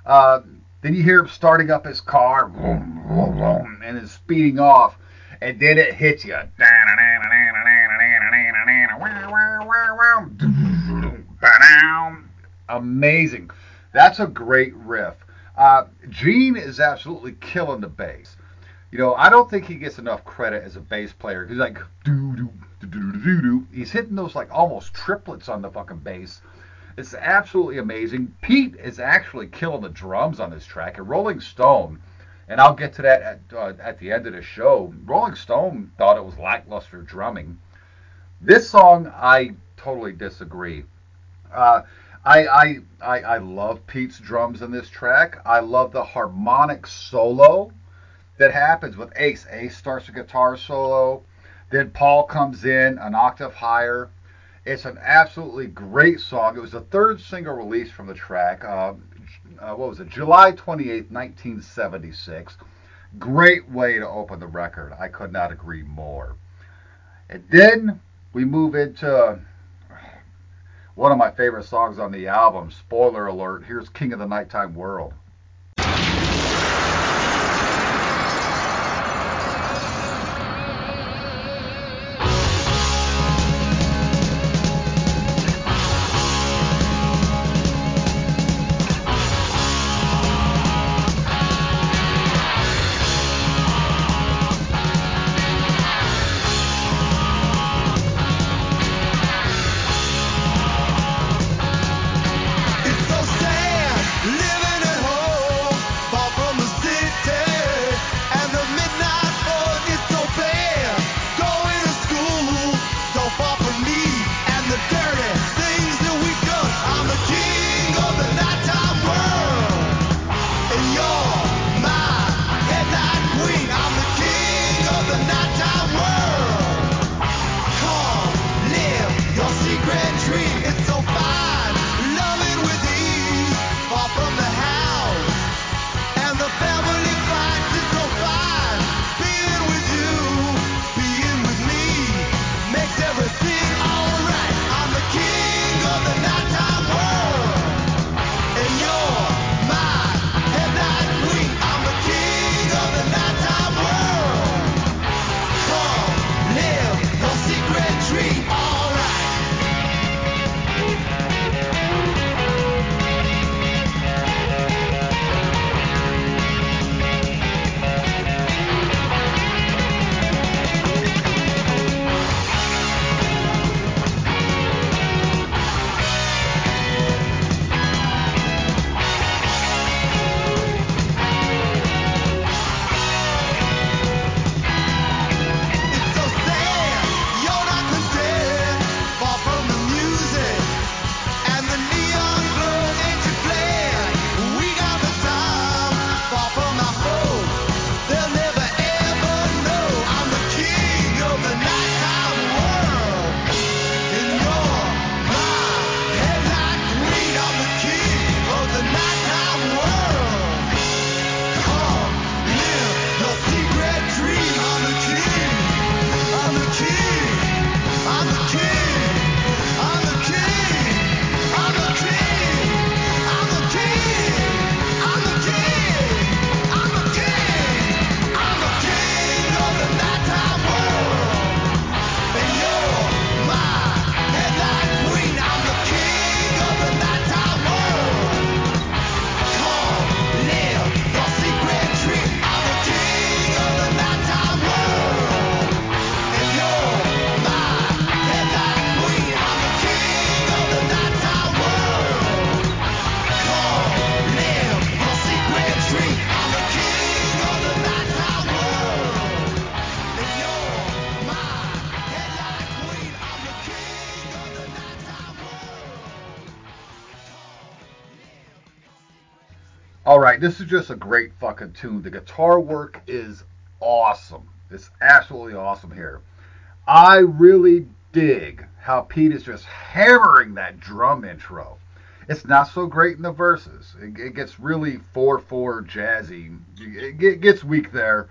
Uh, then you hear him starting up his car, vroom, vroom, vroom, and it's speeding off, and then it hits you. Amazing. That's a great riff. Uh, Gene is absolutely killing the bass. You know, I don't think he gets enough credit as a bass player. He's like, doo-doo, doo-doo-doo-doo. He's hitting those, like, almost triplets on the fucking bass. It's absolutely amazing. Pete is actually killing the drums on this track. And Rolling Stone, and I'll get to that at, uh, at the end of the show, Rolling Stone thought it was lackluster drumming. This song, I totally disagree. Uh, I, I, I, I love Pete's drums in this track. I love the harmonic solo that happens with Ace. Ace starts a guitar solo. Then Paul comes in an octave higher. It's an absolutely great song. It was the third single release from the track. Uh, uh, what was it? July twenty-eighth, nineteen seventy-six. Great way to open the record. I could not agree more. And then we move into one of my favorite songs on the album. Spoiler alert. Here's King of the Nighttime World. Living at home. All right, this is just a great fucking tune. The guitar work is awesome. It's absolutely awesome here. I really dig how Pete is just hammering that drum intro. It's not so great in the verses. It, it gets really four four jazzy. It, it gets weak there.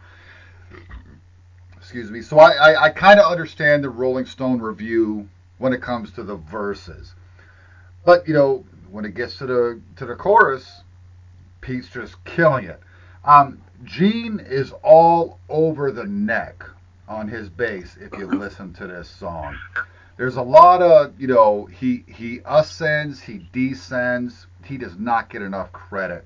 Excuse me. So I, I, I kind of understand the Rolling Stone review when it comes to the verses. But, you know, when it gets to the to the chorus, Pete's just killing it. Um, Gene is all over the neck on his bass if you listen to this song. There's a lot of, you know, he he ascends, he descends. He does not get enough credit.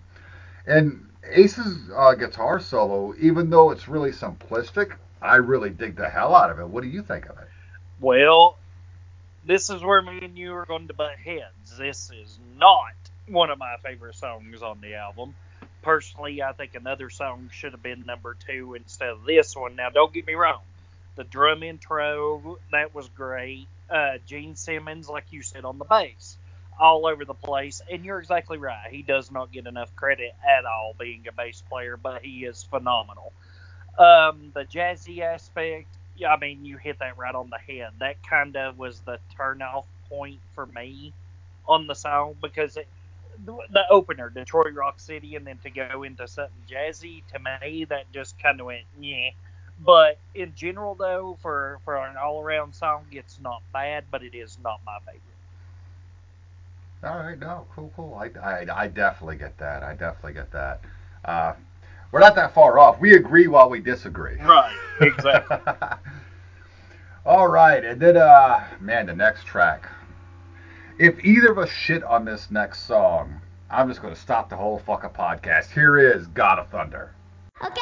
And Ace's uh, guitar solo, even though it's really simplistic, I really dig the hell out of it. What do you think of it? Well, this is where me and you are going to butt heads. This is not one of my favorite songs on the album. Personally, I think another song should have been number two instead of this one. Now, don't get me wrong. The drum intro, that was great. Uh, Gene Simmons, like you said, on the bass, all over the place. And you're exactly right. He does not get enough credit at all being a bass player, but he is phenomenal. Um, the jazzy aspect, I mean, you hit that right on the head. That kind of was the turn-off point for me on the song because it, the opener, Detroit Rock City, and then to go into something jazzy, to me, that just kind of went, yeah. But in general, though, for, for an all-around song, it's not bad, but it is not my favorite. All right, no, cool, cool. I, I, I definitely get that. I definitely get that. Uh, we're not that far off. We agree while we disagree. Right, exactly. All right, and then, uh, man, the next track. If either of us shit on this next song, I'm just going to stop the whole fucking podcast. Here is God of Thunder. Okay.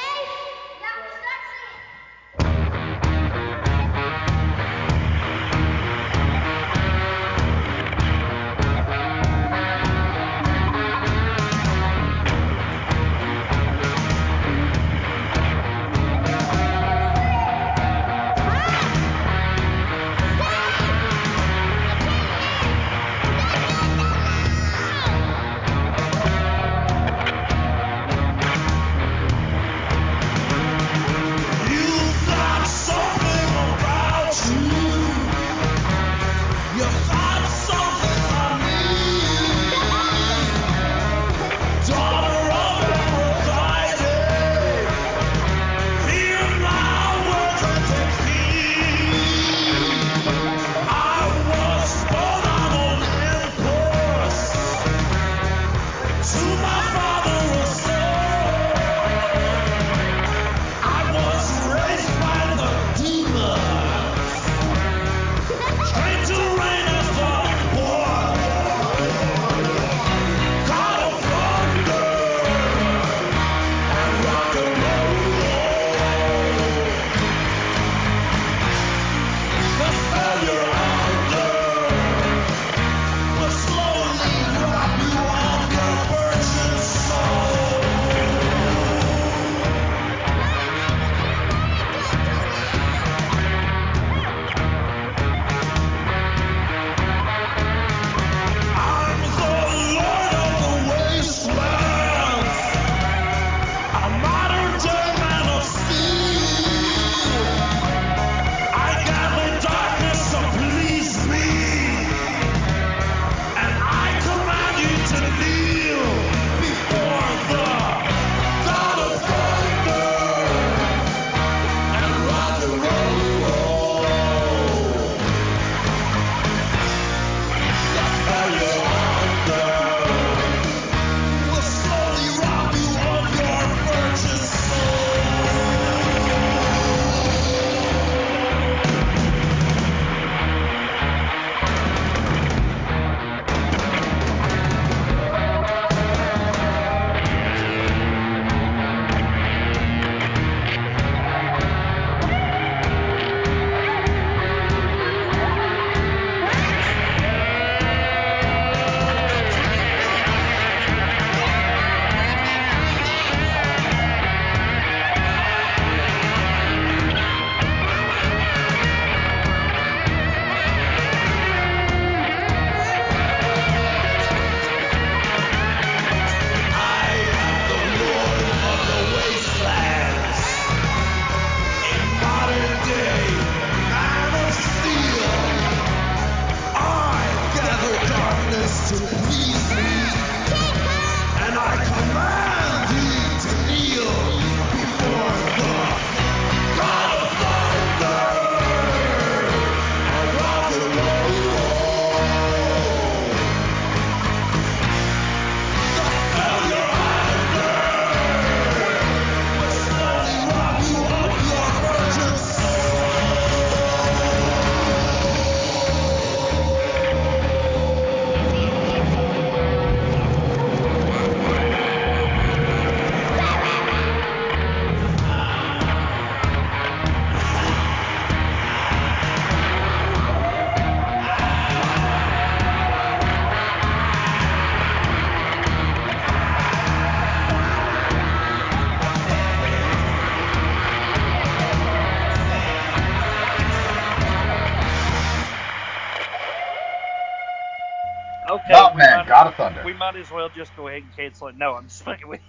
okay. Not we man, might, God of Thunder. We might as well just go ahead and cancel it. No, I'm just fucking with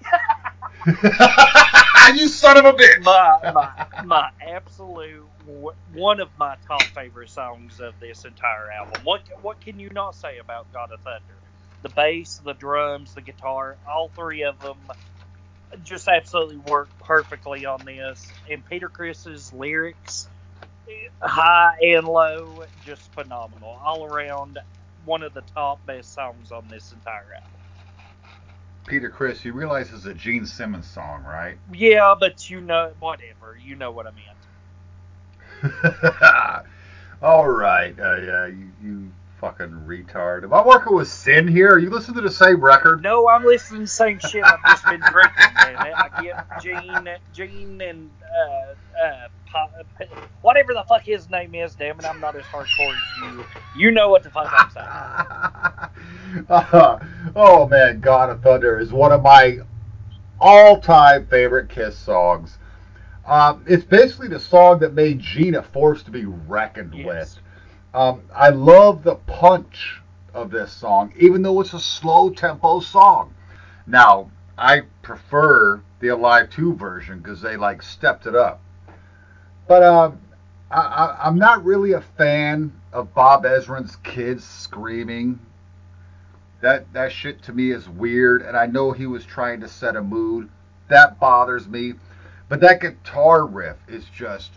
you. You son of a bitch. My, my, my absolute, one of my top favorite songs of this entire album. What, what can you not say about God of Thunder? The bass, the drums, the guitar, all three of them just absolutely work perfectly on this. And Peter Criss' lyrics, high and low, just phenomenal. All around, one of the top best songs on this entire album. Peter Criss, you realize it's a Gene Simmons song, right? Yeah, but you know, whatever. You know what I meant. All right. Uh, yeah, you... you... fucking retard. Am I working with Sin here? Are you listening to the same record? No, I'm listening to the same shit. I've just been drinking, man. I get Gene, Gene and uh, uh, Pop, whatever the fuck his name is, damn it, I'm not as hardcore as you. You know what the fuck I'm saying. uh, oh, man, God of Thunder is one of my all-time favorite Kiss songs. Um, it's basically the song that made Gene a force to be reckoned yes. with. Um, I love the punch of this song, even though it's a slow tempo song. Now, I prefer the Alive two version because they like stepped it up. But uh, I, I, I'm not really a fan of Bob Ezrin's kids screaming. That that shit to me is weird, and I know he was trying to set a mood. That bothers me. But that guitar riff is just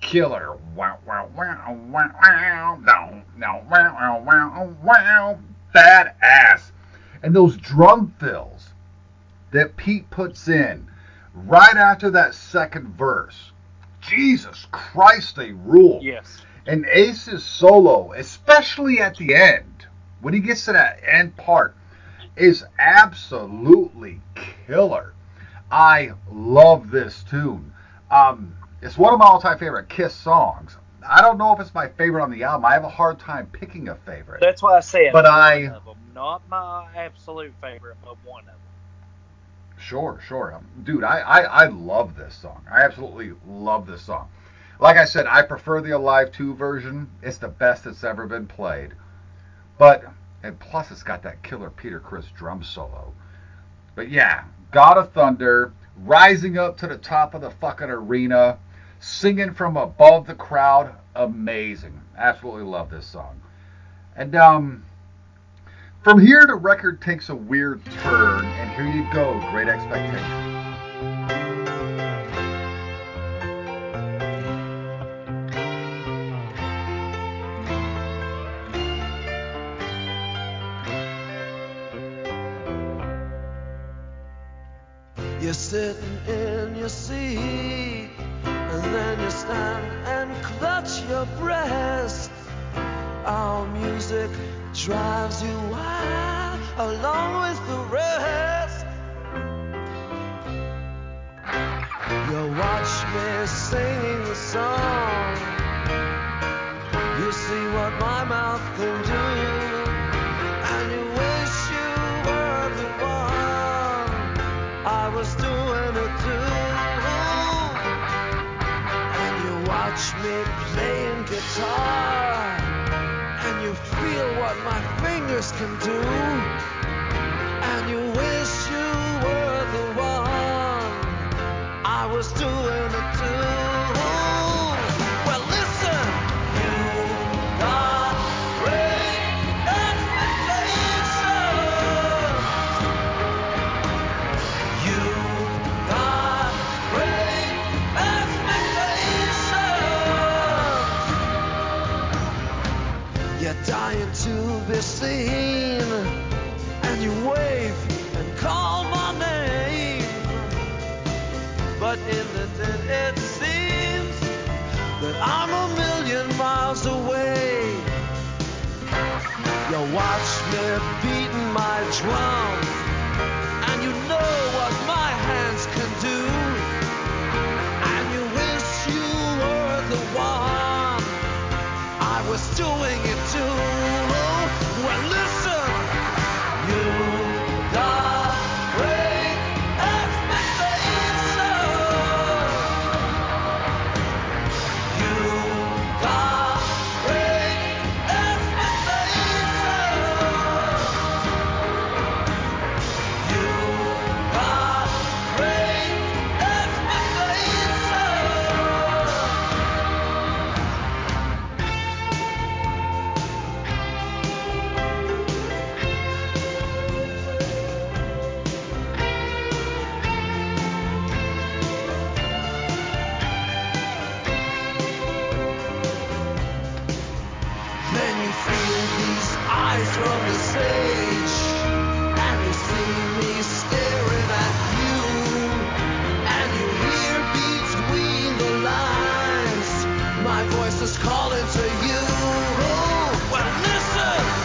killer. Wow, wow, wow, wow, wow. No, no, wow, wow, wow, wow. Badass. And those drum fills that Pete puts in right after that second verse. Jesus Christ, they rule. Yes. And Ace's solo, especially at the end, when he gets to that end part, is absolutely killer. I love this tune. Um... It's one of my all-time favorite Kiss songs. I don't know if it's my favorite on the album. I have a hard time picking a favorite. That's why I said but one I, of them. Not my absolute favorite, but one of them. Sure, sure. Dude, I, I, I love this song. I absolutely love this song. Like I said, I prefer the Alive two version. It's the best that's ever been played. But, and plus it's got that killer Peter Criss drum solo. But yeah, God of Thunder, rising up to the top of the fucking arena, singing from above the crowd. Amazing. Absolutely love this song. And um, from here, the record takes a weird turn. And here you go, Great Expectations. You're sitting in your seat, and then you stand and clutch your breast. Our music drives you wild, along with the rest. You watch me singing the song. You see what my mouth can do, and you wish you were the one I was doing it too. And you watch me playing guitar, and you feel what my fingers can do, and you wish you were the one I was doing it too. Well, listen, you got great expectations. You got great expectations. You're dying to be seen, and you wave and call my name. But in the dead it seems that I'm a million miles away. You watch me beating my drum, and you know what my hands can do, and you wish you were the one I was doing it to. Well, listen, you got great expectations. You got great expectations. voice is calling to you. Well, listen.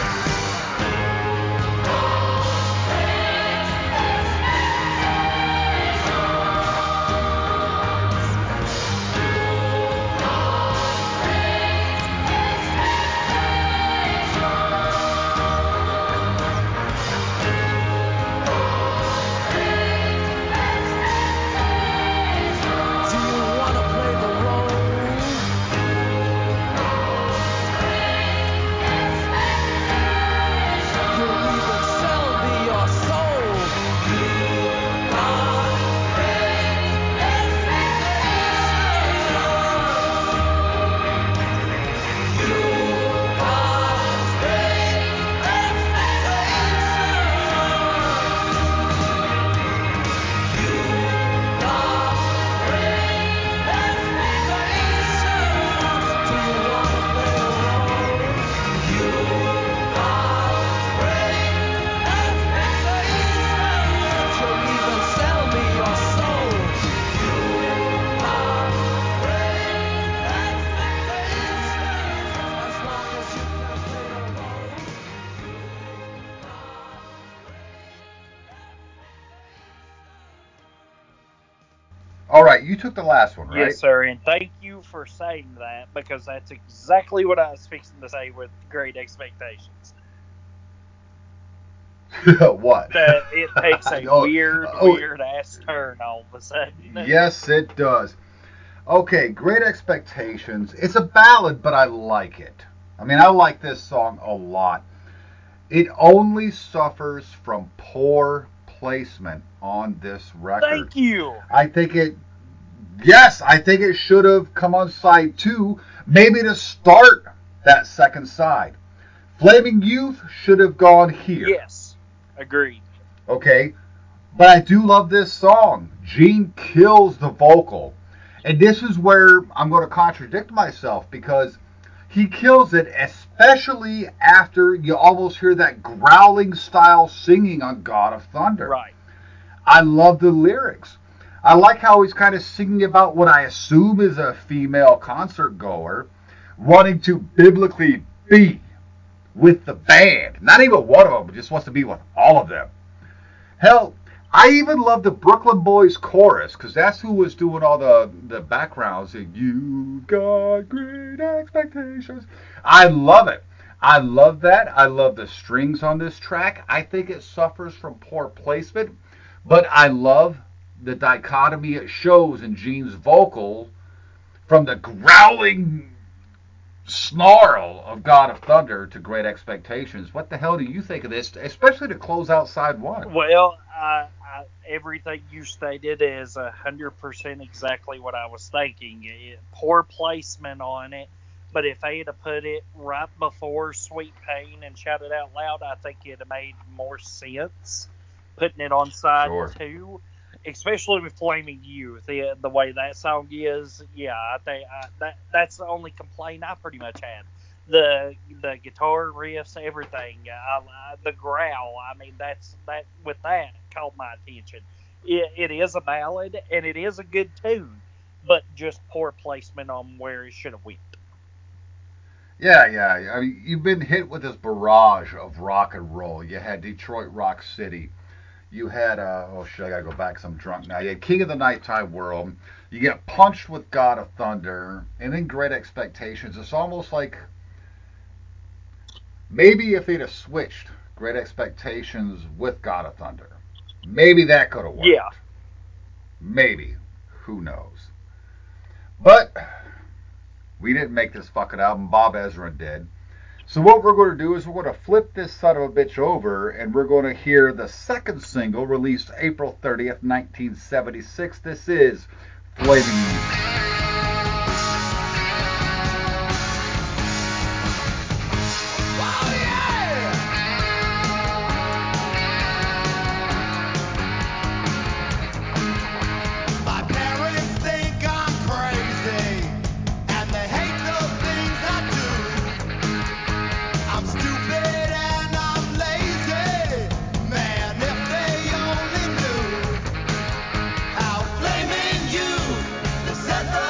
You took the last one, right? Yes, sir, and thank you for saying that, because that's exactly what I was fixing to say with great expectations. What? That it takes a oh, weird, oh, weird-ass turn all of a sudden. Yes, it does. Okay, Great Expectations. It's a ballad, but I like it. I mean, I like this song a lot. It only suffers from poor placement on this record. Thank you! I think it... Yes, I think it should have come on side two, maybe to start that second side. Flaming Youth should have gone here. Yes, agreed. Okay, but I do love this song. Gene kills the vocal. And this is where I'm going to contradict myself, because he kills it, especially after you almost hear that growling style singing on God of Thunder. Right. I love the lyrics. I like how he's kind of singing about what I assume is a female concert goer wanting to biblically be with the band. Not even one of them, but just wants to be with all of them. Hell, I even love the Brooklyn Boys chorus, because that's who was doing all the, the backgrounds. You've got great expectations. I love it. I love that. I love the strings on this track. I think it suffers from poor placement, but I love the dichotomy it shows in Gene's vocal from the growling snarl of God of Thunder to Great Expectations. What the hell do you think of this, especially to close out side one? Well, I, I, everything you stated is one hundred percent exactly what I was thinking. It, poor placement on it, but if they had to put it right before Sweet Pain and Shout It Out Loud, I think it would have made more sense putting it on side sure. two. Especially with Flaming Youth, the, the way that song is, yeah, I think I, that that's the only complaint I pretty much had. The the guitar riffs, everything, I, I, the growl. I mean, that's that with that caught my attention. It, it is a ballad and it is a good tune, but just poor placement on where it should have went. Yeah, yeah. I mean, you've been hit with this barrage of rock and roll. You had Detroit Rock City. You had, uh, oh shit, I gotta go back, 'cause I'm drunk now. You had King of the Nighttime World. You get punched with God of Thunder, and then Great Expectations. It's almost like maybe if they'd have switched Great Expectations with God of Thunder, maybe that could have worked. Yeah. Maybe. Who knows? But we didn't make this fucking album. Bob Ezrin did. So what we're going to do is we're going to flip this son of a bitch over, and we're going to hear the second single released April thirtieth, nineteen seventy-six. This is Flaming Youth. Set the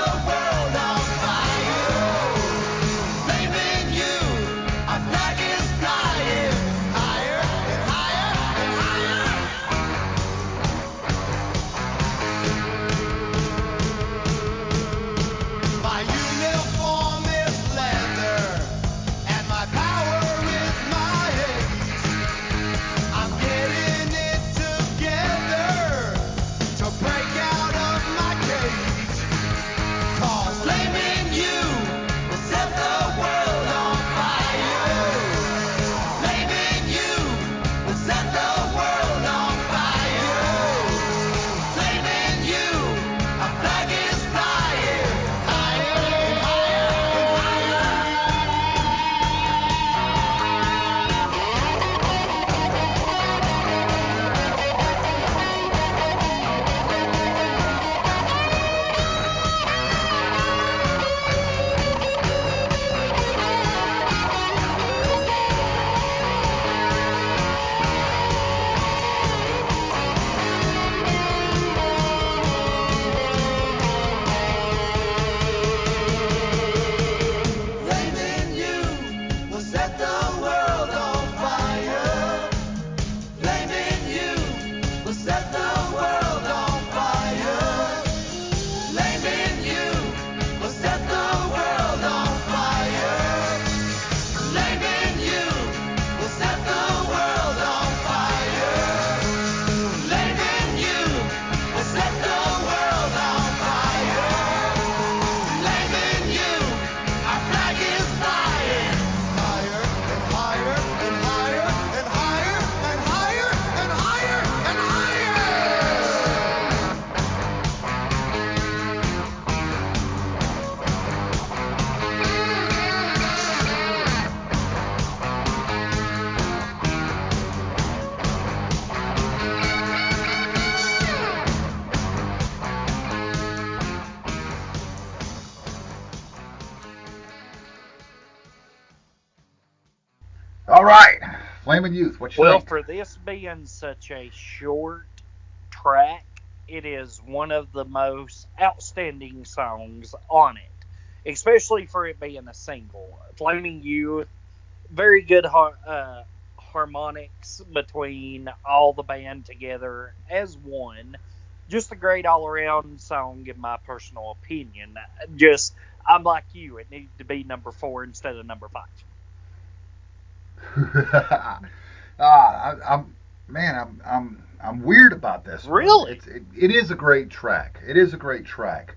All right. Flaming Youth, what you well, think? Well, for this being such a short track, it is one of the most outstanding songs on it, especially for it being a single. Flaming Youth, very good har- uh, harmonics between all the band together as one. Just a great all-around song, in my personal opinion. Just, I'm like you, it needed to be number four instead of number five. ah, I, I'm man, I'm I'm I'm weird about this one. Really, it's, it, it is a great track. It is a great track.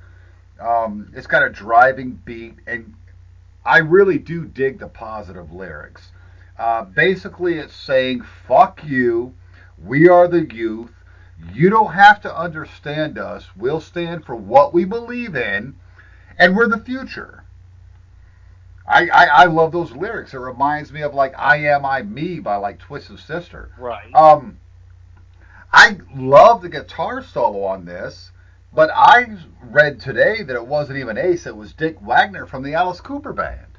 Um, it's got a driving beat, and I really do dig the positive lyrics. Uh, basically, it's saying "fuck you," we are the youth. You don't have to understand us. We'll stand for what we believe in, and we're the future. I, I, I love those lyrics. It reminds me of like I Am I Me by like Twisted Sister. Right. Um, I love the guitar solo on this, but I read today that it wasn't even Ace. It was Dick Wagner from the Alice Cooper Band.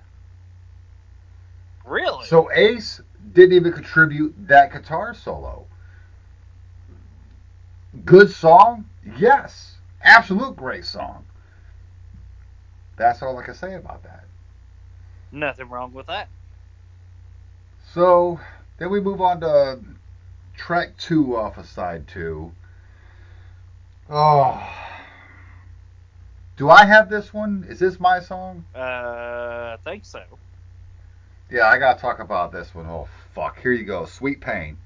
Really? So Ace didn't even contribute that guitar solo. Good song? Yes. Absolute great song. That's all I can say about that. Nothing wrong with that. So, then we move on to track two off of side two. Oh. Do I have this one? Is this my song? Uh, I think so. Yeah, I gotta talk about this one. Oh, fuck. Here you go. Sweet Pain.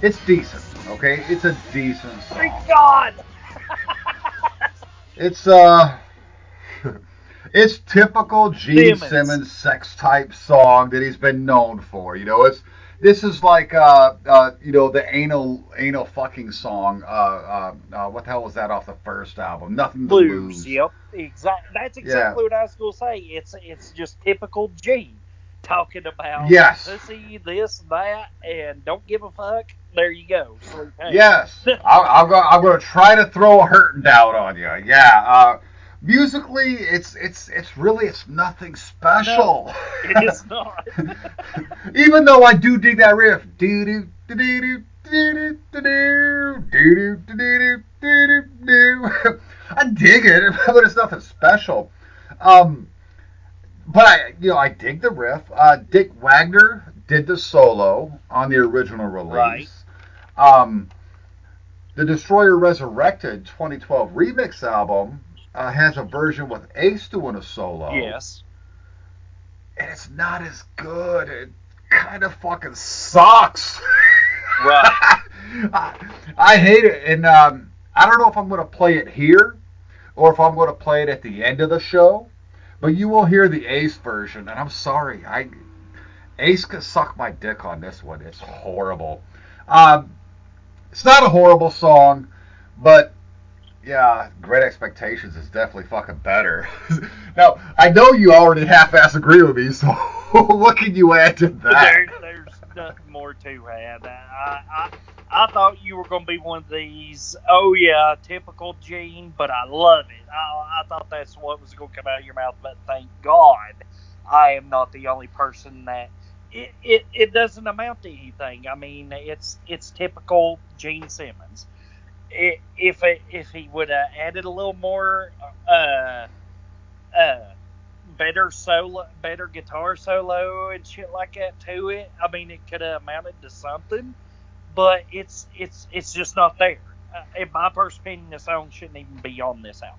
It's decent. okay? It's a decent song. Thank God! It's, uh... it's typical Gene Simmons. Simmons sex type song that he's been known for. You know, it's this is like uh, uh you know the anal anal fucking song. Uh, uh, uh what the hell was that off the first album? Nothing to Blues, Lose. Yep, exactly. That's exactly yeah. what I was gonna say. It's it's just typical Gene talking about yes. pussy, this, that, and don't give a fuck. There you go. So, hey. Yes, I, I'm gonna I'm gonna try to throw a hurting down on you. Yeah. Uh, Musically, it's it's it's really it's nothing special. No, it is not. Even though I do dig that riff, do do do do do do do do do do do. I dig it, but it's nothing special. Um, but I you know I dig the riff. Uh, Dick Wagner did the solo on the original release. Right. Um, the Destroyer Resurrected twenty twelve remix album. Uh, has a version with Ace doing a solo. Yes. And it's not as good. It kind of fucking sucks. Right. I, I hate it. And um, I don't know if I'm going to play it here or if I'm going to play it at the end of the show. But you will hear the Ace version. And I'm sorry. I Ace could suck my dick on this one. It's horrible. Um, it's not a horrible song, but... yeah, Great Expectations is definitely fucking better. Now, I know you already half-ass agree with me, so what can you add to that? There, there's nothing more to add. I, I, I thought you were going to be one of these, oh yeah, typical Gene, but I love it. I, I thought that's what was going to come out of your mouth, but thank God I am not the only person that... It, it, it doesn't amount to anything. I mean, it's it's typical Gene Simmons. It, if it, if he would have added a little more uh, uh, better solo, better guitar solo and shit like that to it, I mean, it could have amounted to something. But it's it's it's just not there. Uh, in my personal opinion, the song shouldn't even be on this album.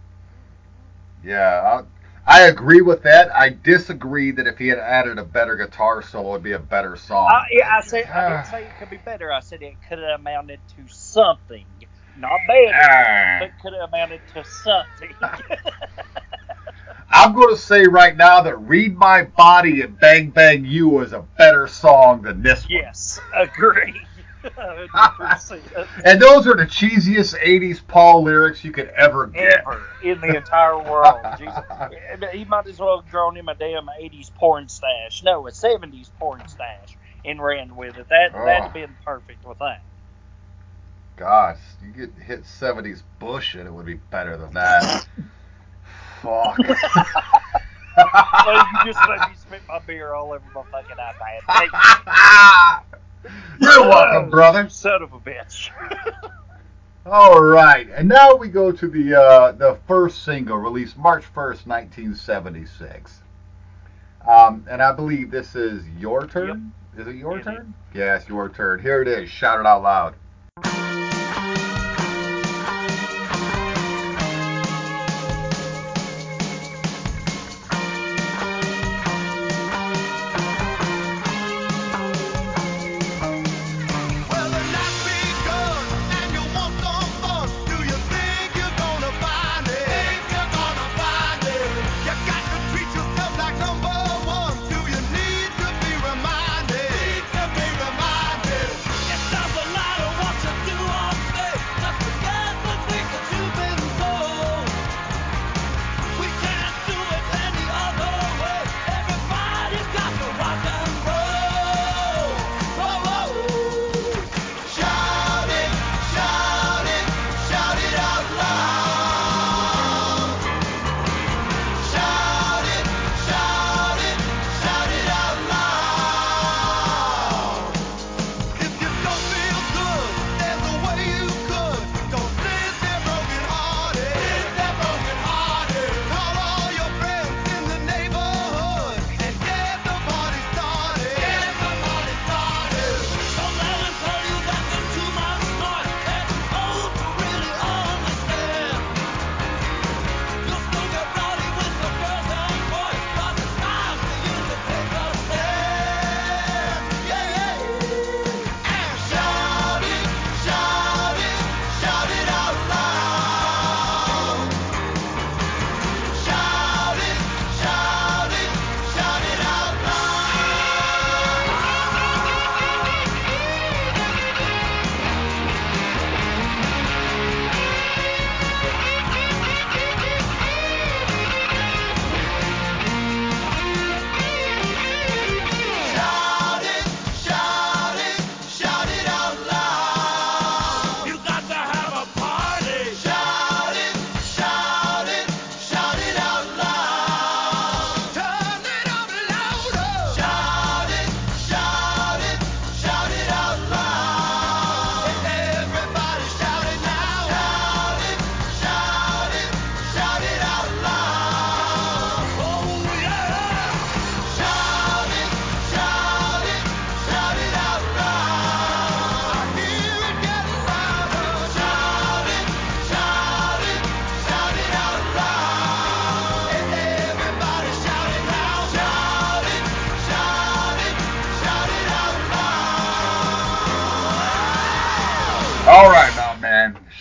Yeah, I, I agree with that. I disagree that if he had added a better guitar solo, it'd be a better song. I, yeah, I said I didn't say it could be better. I said it could have amounted to something. Not bad, but could have amounted to something. I'm going to say right now that Read My Body and Bang Bang You is a better song than this one. Yes, agree. And those are the cheesiest eighties Paul lyrics you could ever get. Ever in the entire world. Jesus. He might as well have drawn him a damn eighties porn stash. No, a seventies porn stash and ran with it. That, oh. That'd have been perfect with that. Gosh, you could hit seventies Bush and it would be better than that. Fuck. Well, you just let me spit my beer all over my fucking iPad. Thank you. You're welcome, brother. You son of a bitch. All right, and now we go to the uh, the first single released March first, nineteen seventy-six. Um, and I believe this is Your Turn. Yep. Is it Your it Turn? Is. Yes, Your Turn. Here it is. Shout it out loud. Lot of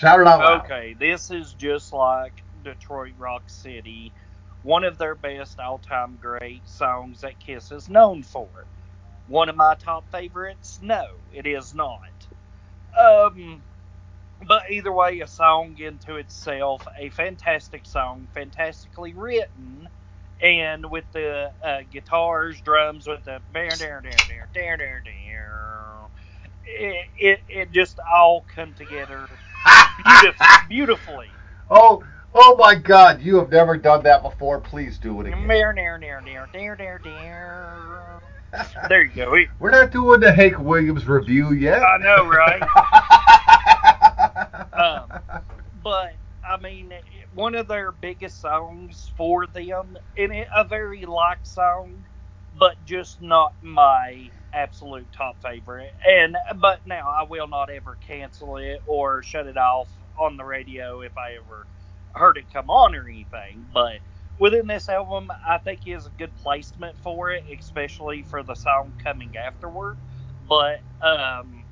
Saturday Night Live. Okay, this is just like Detroit Rock City, one of their best all-time great songs that Kiss is known for. One of my top favorites? No, it is not. Um, but either way, a song into itself, a fantastic song, fantastically written, and with the uh, guitars, drums, with the bear, bear, bear, bear, bear, bear, it, it it just all come together beautif- beautifully. Oh. Oh my God! You have never done that before. Please do it again. There you go. We're not doing the Hank Williams review yet. I know, right? um, but I mean, one of their biggest songs for them, and it, a very like song, but just not my absolute top favorite. And but now I will not ever cancel it or shut it off on the radio if I ever heard it come on or anything, but within this album, I think is a good placement for it, especially for the song coming afterward. But um,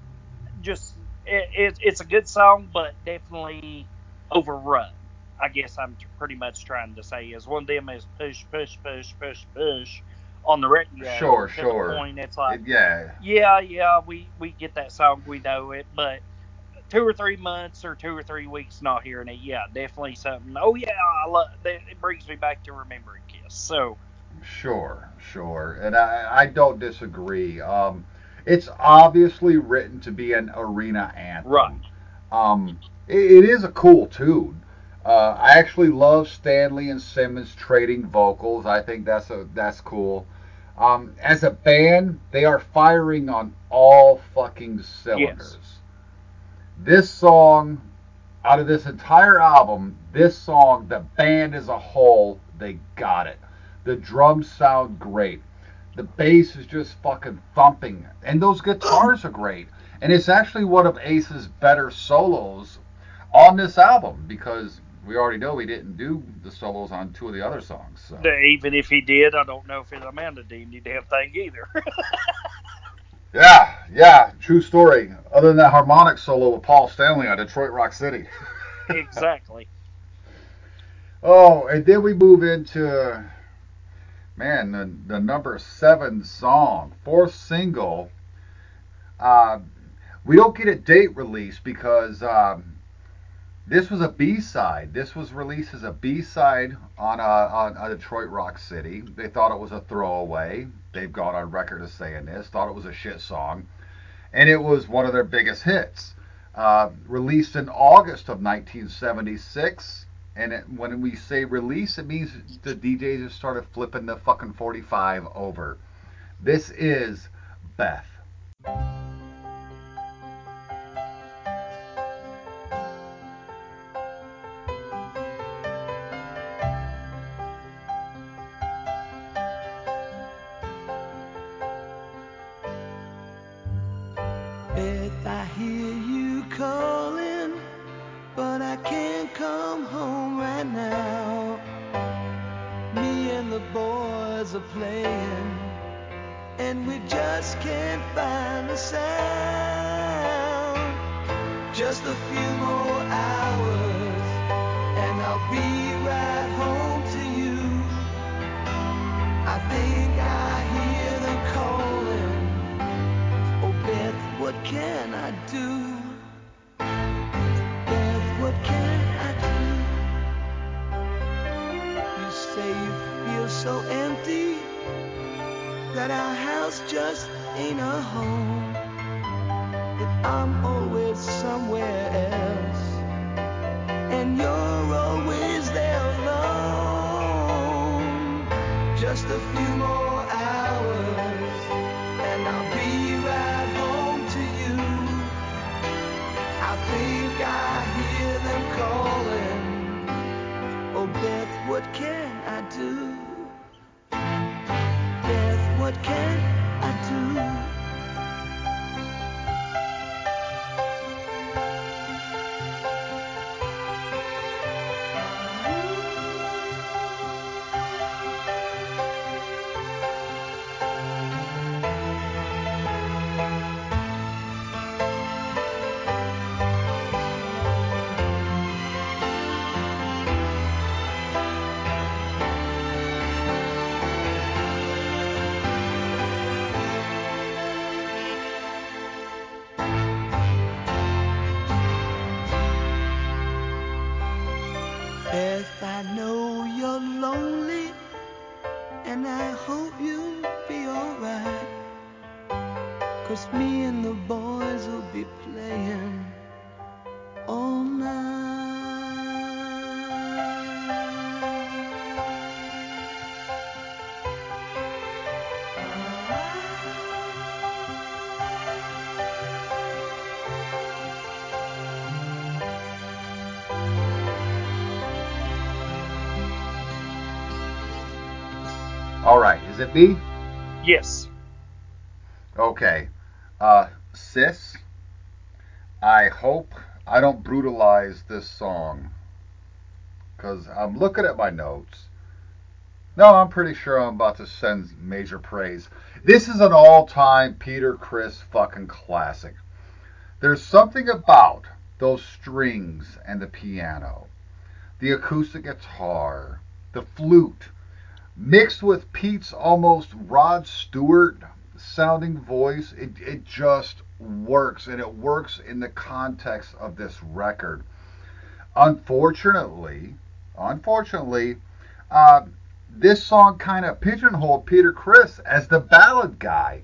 just it, it, it's a good song, but definitely overrun. I guess I'm t- pretty much trying to say is one of them is push, push, push, push, push on the radio. Sure, to sure. The point it's like, yeah, yeah, yeah. We we get that song, we know it, but two or three months or two or three weeks not hearing it, yeah, definitely something. Oh, yeah, I love, that, it brings me back to remembering Kiss. So, sure, sure, and I, I don't disagree. Um, it's obviously written to be an arena anthem. Right. Um, it, it is a cool tune. Uh, I actually love Stanley and Simmons trading vocals. I think that's a that's cool. Um, as a band, they are firing on all fucking cylinders. Yes. This song, out of this entire album, this song, the band as a whole, they got it. The drums sound great. The bass is just fucking thumping. And those guitars are great. And it's actually one of Ace's better solos on this album, because we already know he didn't do the solos on two of the other songs. So. Even if he did, I don't know if it amounted to any damn thing either. Yeah, yeah, true story. Other than that harmonic solo with Paul Stanley on Detroit Rock City. Exactly. Oh, and then we move into, man, the, the number seven song, fourth single. Uh, we don't get a date release because um, this was a B-side. This was released as a B-side on a, on a Detroit Rock City. They thought it was a throwaway. They've gone on record as saying this, thought it was a shit song, and it was one of their biggest hits. Uh, released in August of nineteen seventy-six, and it, when we say release, it means the D Js have started flipping the fucking forty-five over. This is Beth. What can I do? I know you're lonely, and I hope you'll be alright, 'cause me and the boys will be playing all night. Alright, is it me? Yes. Okay. Uh, sis, I hope I don't brutalize this song, 'cause I'm looking at my notes. No, I'm pretty sure I'm about to send major praise. This is an all-time Peter Criss fucking classic. There's something about those strings and the piano, the acoustic guitar, the flute, mixed with Pete's almost Rod Stewart sounding voice. It, it just works, and it works in the context of this record. Unfortunately, unfortunately, uh, this song kind of pigeonholed Peter Criss as the ballad guy.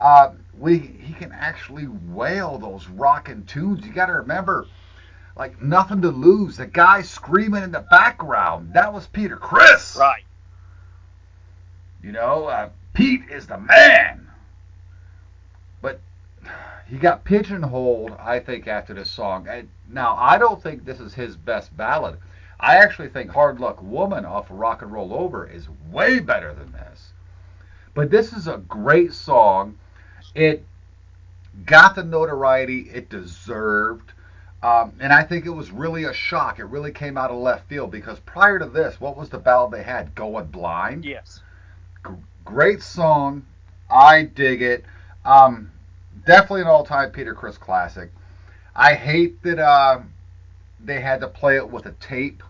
Uh, we he can actually wail those rockin' tunes. You got to remember, like Nothing to Lose, the guy screaming in the background, that was Peter Criss. Right. You know, uh, Pete is the man. But he got pigeonholed, I think, after this song. And now, I don't think this is his best ballad. I actually think Hard Luck Woman off Rock and Roll Over is way better than this. But this is a great song. It got the notoriety it deserved. Um, and I think it was really a shock. It really came out of left field, because prior to this, what was the ballad they had? Going Blind? Yes. Great song. I dig it. Um, definitely an all-time Peter Criss classic. I hate that uh, they had to play it with a tape,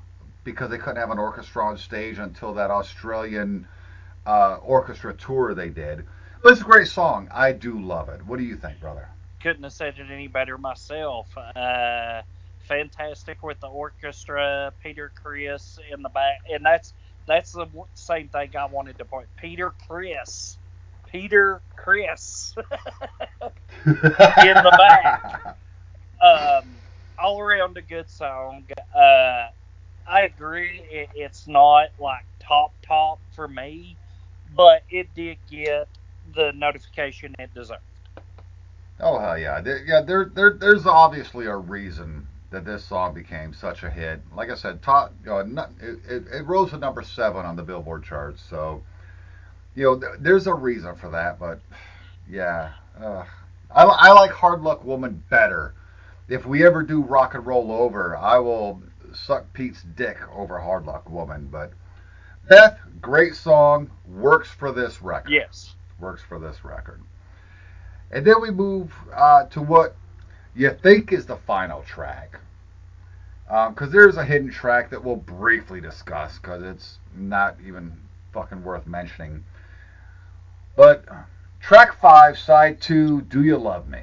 because they couldn't have an orchestra on stage until that Australian uh, orchestra tour they did. But it's a great song. I do love it. What do you think, brother? Couldn't have said it any better myself. Uh, fantastic with the orchestra, Peter Criss in the back. And that's That's the same thing I wanted to point. Peter Criss. Peter Criss. In the back. Um, all around a good song. Uh, I agree. It, it's not like top, top for me, but it did get the notification it deserved. Oh, hell yeah. There, yeah there, there, there's obviously a reason that this song became such a hit. Like I said, top, you know, it, it, it rose to number seven on the Billboard charts. So, you know, th- there's a reason for that. But, yeah. Uh, I, I like Hard Luck Woman better. If we ever do Rock and Roll Over, I will suck Pete's dick over Hard Luck Woman. But, Beth, great song. Works for this record. Yes. Works for this record. And then we move uh, to what you think is the final track. Because um, there's a hidden track that we'll briefly discuss, because it's not even fucking worth mentioning. But track five, side two, Do You Love Me?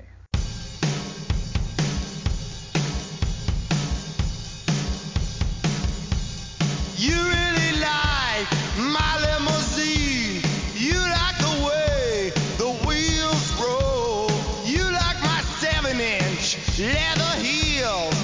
You really like my limousine. You like the way the wheels roll. You like my seven-inch leather heels.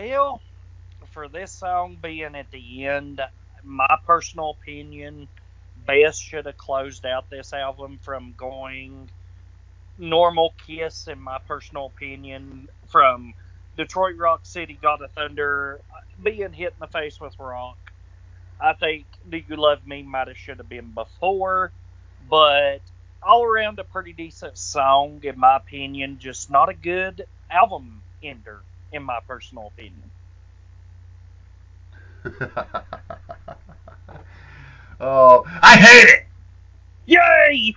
Well, for this song being at the end, my personal opinion, Best should have closed out this album from going normal Kiss, in my personal opinion, from Detroit Rock City, God of Thunder, being hit in the face with Rock. I think Do You Love Me might have should have been before, but all around a pretty decent song, in my opinion, just not a good album ender, in my personal opinion. Oh, I hate it! Yay!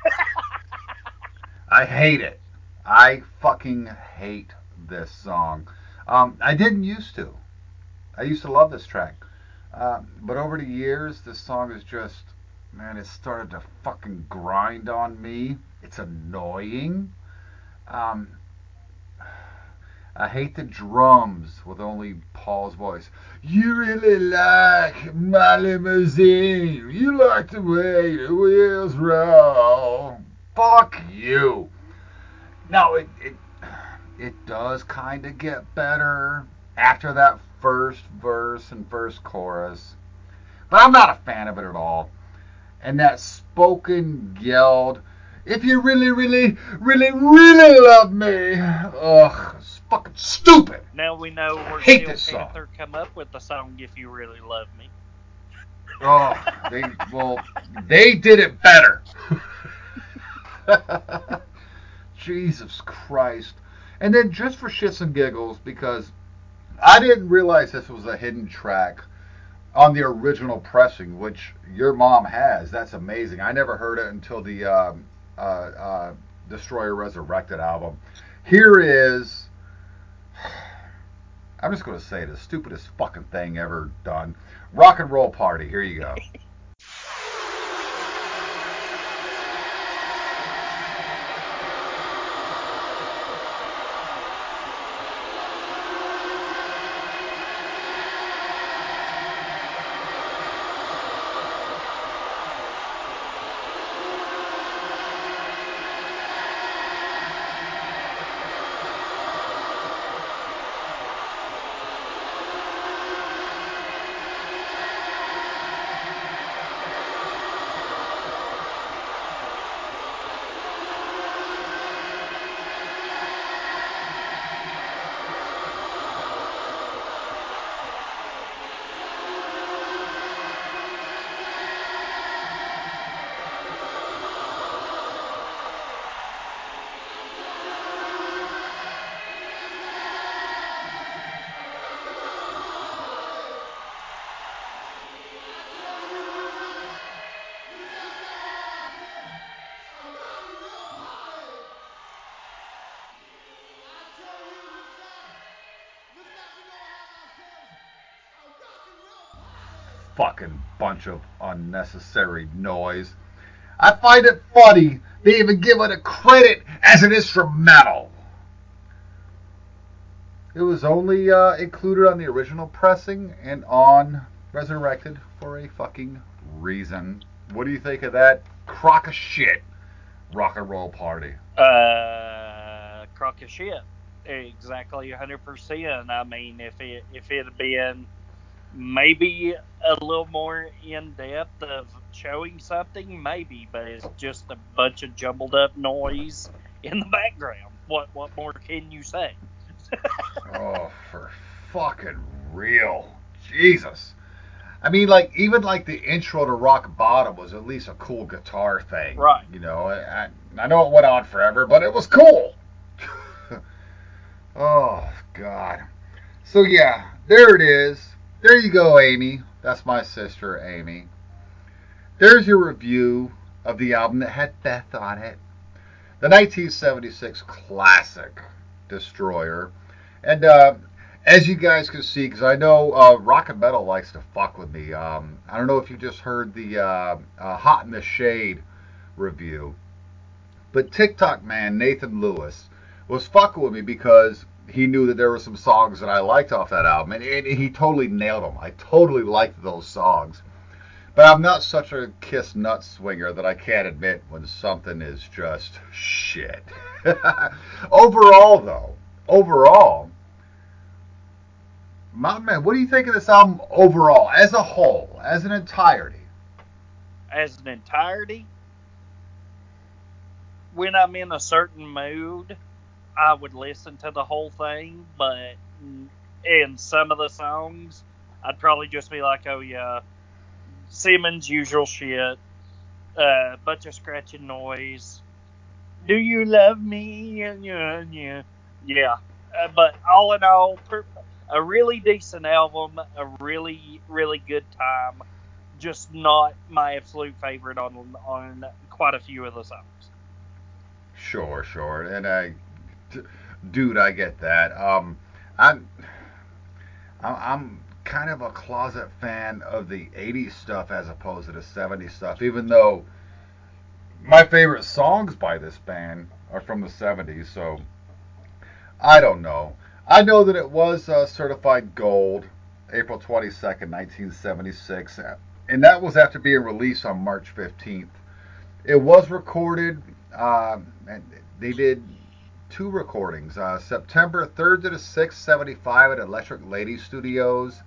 I hate it. I fucking hate this song. Um, I didn't used to. I used to love this track. Uh, but over the years, this song is just, man, it started to fucking grind on me. It's annoying. Um, I hate the drums with only Paul's voice. You really like my limousine. You like the way the wheels roll. Fuck you. Now, it it, it does kind of get better after that first verse and first chorus. But I'm not a fan of it at all. And that spoken yelled, if you really, really, really, really love me. Ugh, it's fucking stupid. Now we know we're still Panther come up with the song, If You Really Love Me. Oh, they, well, they did it better. Jesus Christ. And then just for shits and giggles, because I didn't realize this was a hidden track on the original pressing, which your mom has. That's amazing. I never heard it until the um, uh, uh, Destroyer Resurrected album. Here is, I'm just going to say, the stupidest fucking thing ever done. Rock and Roll Party. Here you go. Fucking bunch of unnecessary noise. I find it funny they even give it a credit as an instrumental. It was only uh, included on the original pressing and on Resurrected for a fucking reason. What do you think of that crock of shit, Rock and Roll Party? Uh, crock of shit. Exactly, one hundred percent. I mean, if it if it had been maybe a little more in-depth of showing something, maybe, but it's just a bunch of jumbled-up noise in the background. What what more can you say? Oh, for fucking real. Jesus. I mean, like, even, like, the intro to Rock Bottom was at least a cool guitar thing. Right. You know, I, I know it went on forever, but it was cool. Oh, God. So, yeah, there it is. There you go, Amy. That's my sister, Amy. There's your review of the album that had Beth on it. The nineteen seventy-six classic, Destroyer. And uh, as you guys can see, because I know uh, Rock and Metal likes to fuck with me. Um, I don't know if you just heard the uh, uh, Hot in the Shade review. But TikTok man, Nathan Lewis, was fucking with me because he knew that there were some songs that I liked off that album, and it, he totally nailed them. I totally liked those songs. But I'm not such a Kiss nut swinger that I can't admit when something is just shit. Overall, though, overall, Mountain Man, what do you think of this album overall, as a whole, as an entirety? As an entirety? When I'm in a certain mood, I would listen to the whole thing, but in some of the songs, I'd probably just be like, oh yeah, Simmons' usual shit, uh, bunch of scratching noise, do you love me? Yeah, yeah, yeah. Uh, but all in all, per- a really decent album, a really, really good time, just not my absolute favorite on on quite a few of the songs. Sure, sure, and I, d- dude, I get that. Um, I'm, I'm kind of a closet fan of the eighties stuff as opposed to the seventies stuff, even though my favorite songs by this band are from the seventies, so I don't know. I know that it was uh, certified gold, April twenty-second, nineteen seventy-six, and that was after being released on March fifteenth. It was recorded, uh, and they did two recordings, uh, September third to the sixth, seventy-five at Electric Lady Studios,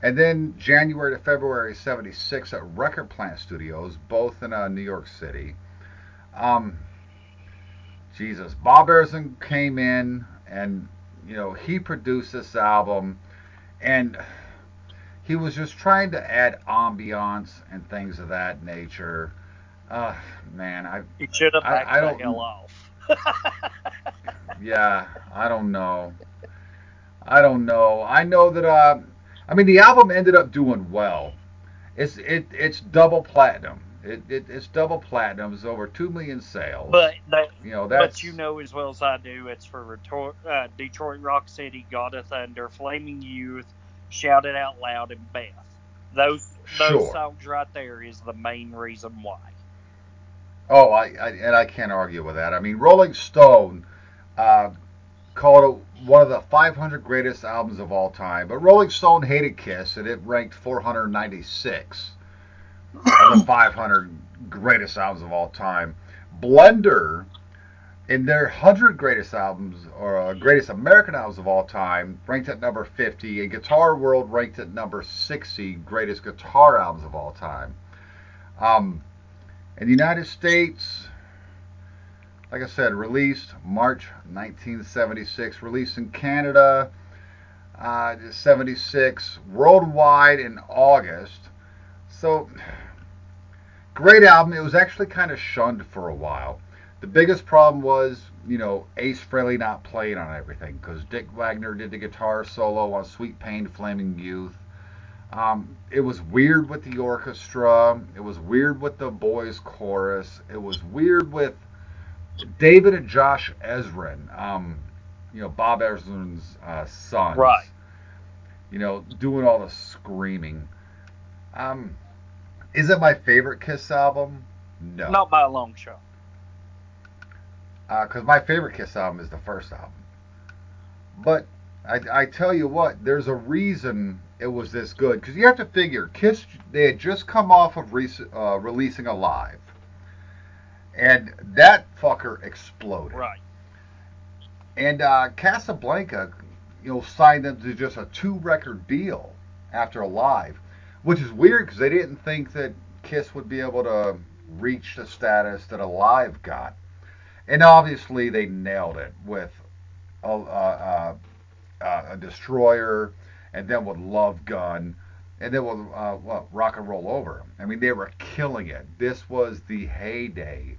and then January to February seventy-six at Record Plant Studios, both in uh, New York City. Um, Jesus, Bob Ezrin came in, and you know, he produced this album, and he was just trying to add ambiance and things of that nature. Uh, man, I he should have backed I, I don't, the hell off. Yeah, I don't know. I don't know. I know that. Uh, I mean, the album ended up doing well. It's it it's double platinum. It, it it's double platinum. It's over two million sales. But that, you know, that's, but you know as well as I do, it's for uh, Detroit Rock City, God of Thunder, Flaming Youth, Shout It Out Loud, and Beth. Those those sure. songs right there is the main reason why. Oh, I, I and I can't argue with that. I mean, Rolling Stone uh, called it one of the five hundred greatest albums of all time, but Rolling Stone hated Kiss, and it ranked four hundred ninety-six. Of the five hundred greatest albums of all time. Blender, in their one hundred greatest albums, or uh, greatest American albums of all time, ranked at number fifty, and Guitar World ranked at number sixty, greatest guitar albums of all time. Um, in the United States, like I said, released March nineteen seventy-six, released in Canada, uh, seventy-six, worldwide in August. So, great album. It was actually kind of shunned for a while. The biggest problem was, you know, Ace Frehley not playing on everything, because Dick Wagner did the guitar solo on Sweet Pain, Flaming Youth. Um, it was weird with the orchestra. It was weird with the boys' chorus. It was weird with David and Josh Ezrin, um, you know, Bob Ezrin's uh, sons. Right. You know, doing all the screaming. Um... Is it my favorite Kiss album? No. Not by a long shot. Uh, because my favorite Kiss album is the first album. But I, I tell you what, there's a reason it was this good. Because you have to figure, Kiss, they had just come off of re- uh, releasing Alive. And that fucker exploded. Right. And uh, Casablanca, you know, signed them to just a two-record deal after Alive. Which is weird because they didn't think that Kiss would be able to reach the status that Alive got. And obviously they nailed it with a, uh, uh, uh, a Destroyer, and then with Love Gun, and then with uh, what, Rock and Roll Over. I mean, they were killing it. This was the heyday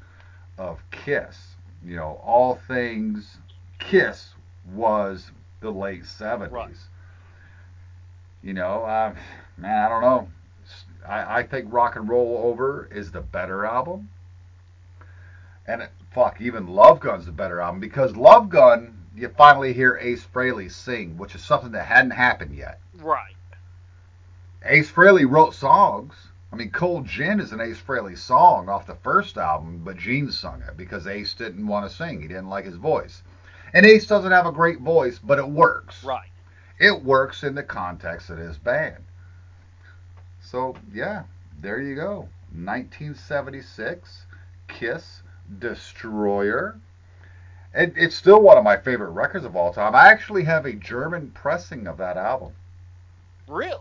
of Kiss. You know, all things Kiss was the late seventies. Right. You know, uh, man, I don't know. I, I think Rock and Roll Over is the better album. And, it, fuck, even Love Gun's the better album. Because Love Gun, you finally hear Ace Frehley sing, which is something that hadn't happened yet. Right. Ace Frehley wrote songs. I mean, Cold Gin is an Ace Frehley song off the first album, but Gene sung it because Ace didn't want to sing. He didn't like his voice. And Ace doesn't have a great voice, but it works. Right. It works in the context of this band. So, yeah, there you go. nineteen seventy-six, Kiss, Destroyer. It, it's still one of my favorite records of all time. I actually have a German pressing of that album. Really?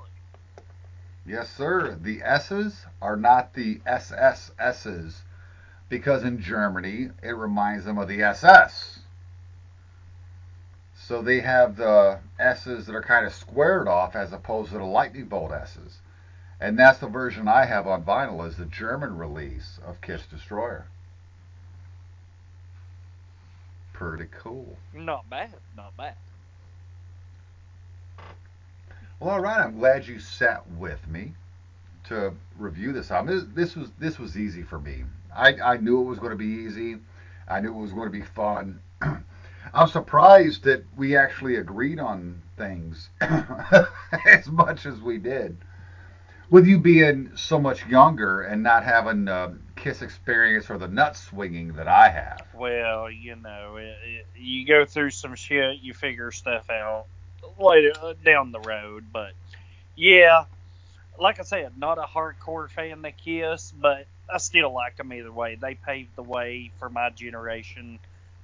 Yes, sir. The S's are not the S S S's because in Germany it reminds them of the S S. So they have the S's that are kind of squared off as opposed to the lightning bolt S's. And that's the version I have on vinyl is the German release of Kiss Destroyer. Pretty cool. Not bad. Not bad. Well, all right. I'm glad you sat with me to review this album. This was this was easy for me. I, I knew it was going to be easy. I knew it was going to be fun. I'm surprised that we actually agreed on things as much as we did. With you being so much younger and not having the Kiss experience or the nut swinging that I have. Well, you know, it, it, you go through some shit, you figure stuff out later uh, down the road. But, yeah, like I said, not a hardcore fan of Kiss, but I still like them either way. They paved the way for my generation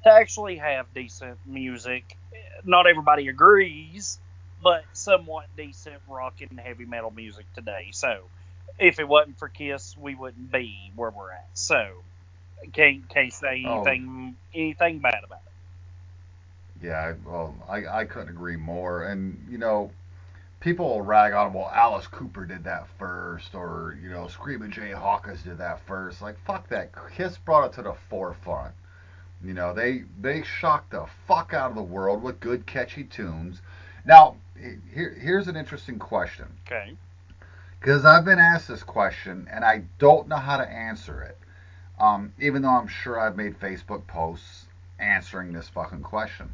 to actually have decent music. Not everybody agrees, but somewhat decent rock and heavy metal music today. So, if it wasn't for Kiss, we wouldn't be where we're at. So, can't can't say anything oh. anything bad about it. Yeah, well, I, I couldn't agree more. And, you know, people will rag on, well, Alice Cooper did that first, or, you know, Screamin' Jay Hawkins did that first. Like, fuck that. Kiss brought it to the forefront. You know, they, they shocked the fuck out of the world with good, catchy tunes. Now, here, here's an interesting question. Okay. Because I've been asked this question, and I don't know how to answer it. Um, even though I'm sure I've made Facebook posts answering this fucking question.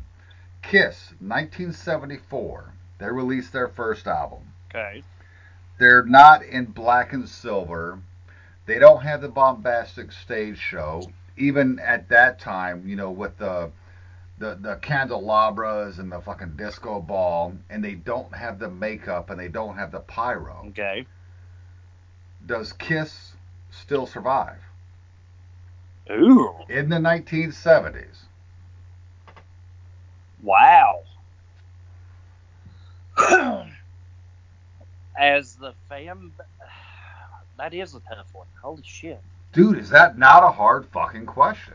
Kiss, nineteen seventy-four. They released their first album. Okay. They're not in black and silver. They don't have the bombastic stage show. Even at that time, you know, with the the the candelabras and the fucking disco ball, and they don't have the makeup and they don't have the pyro. Okay. Does Kiss still survive? Ooh. In the nineteen seventies. Wow. As the fan, that is a tough one. Holy shit. Dude, is that not a hard fucking question?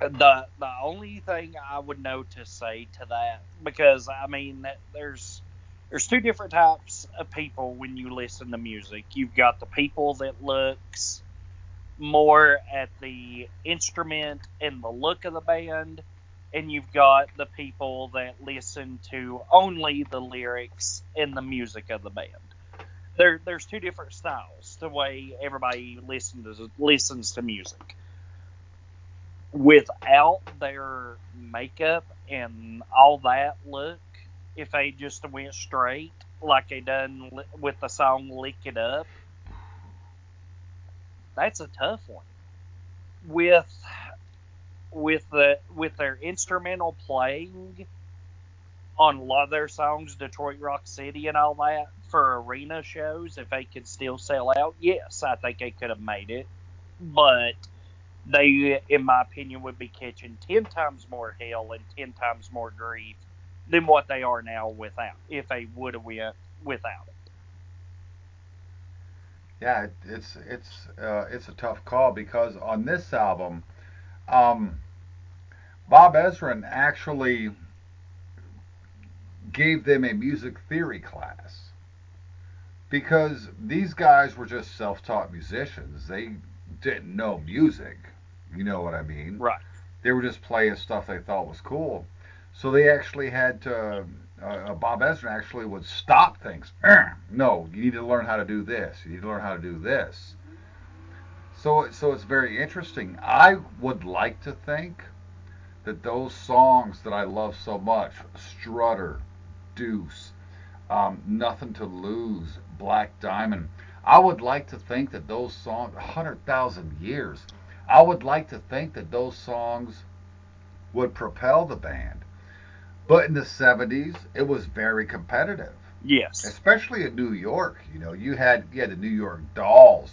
The the only thing I would know to say to that, because, I mean, there's there's two different types of people when you listen to music. You've got the people that looks more at the instrument and the look of the band, and you've got the people that listen to only the lyrics and the music of the band. There, there's two different styles, the way everybody listens to, listens to music. Without their makeup and all that look, if they just went straight, like they done with the song Lick It Up, that's a tough one. With with the with their instrumental playing on a lot of their songs, Detroit Rock City and all that, for arena shows, if they could still sell out, yes, I think they could have made it. But they, in my opinion, would be catching ten times more hell and ten times more grief than what they are now without, if they would have went without it. Yeah, it's it's uh, it's a tough call, because on this album, um, Bob Ezrin actually gave them a music theory class, because these guys were just self-taught musicians. They didn't know music, you know what I mean? Right. They were just playing stuff they thought was cool. So they actually had to, uh, Bob Ezrin actually would stop things. No, you need to learn how to do this. You need to learn how to do this. So, so it's very interesting. I would like to think that those songs that I love so much, Strutter, Deuce, um, Nothing to Lose, Black Diamond, I would like to think that those songs, one hundred thousand years, I would like to think that those songs would propel the band. But in the seventies, it was very competitive. Yes. Especially in New York. You know, you had you had the New York Dolls.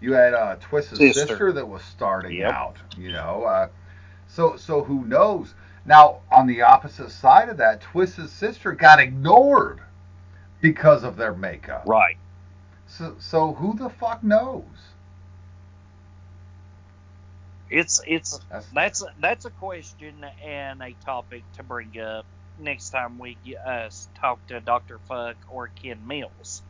You had uh, Twisted Sister. Sister that was starting yep. out, you know. Uh, so so who knows? Now, on the opposite side of that, Twisted Sister got ignored because of their makeup. Right. So, so who the fuck knows? It's it's that's that's a, that's a question and a topic to bring up next time we uh, talk to Doctor Fuck or Ken Mills.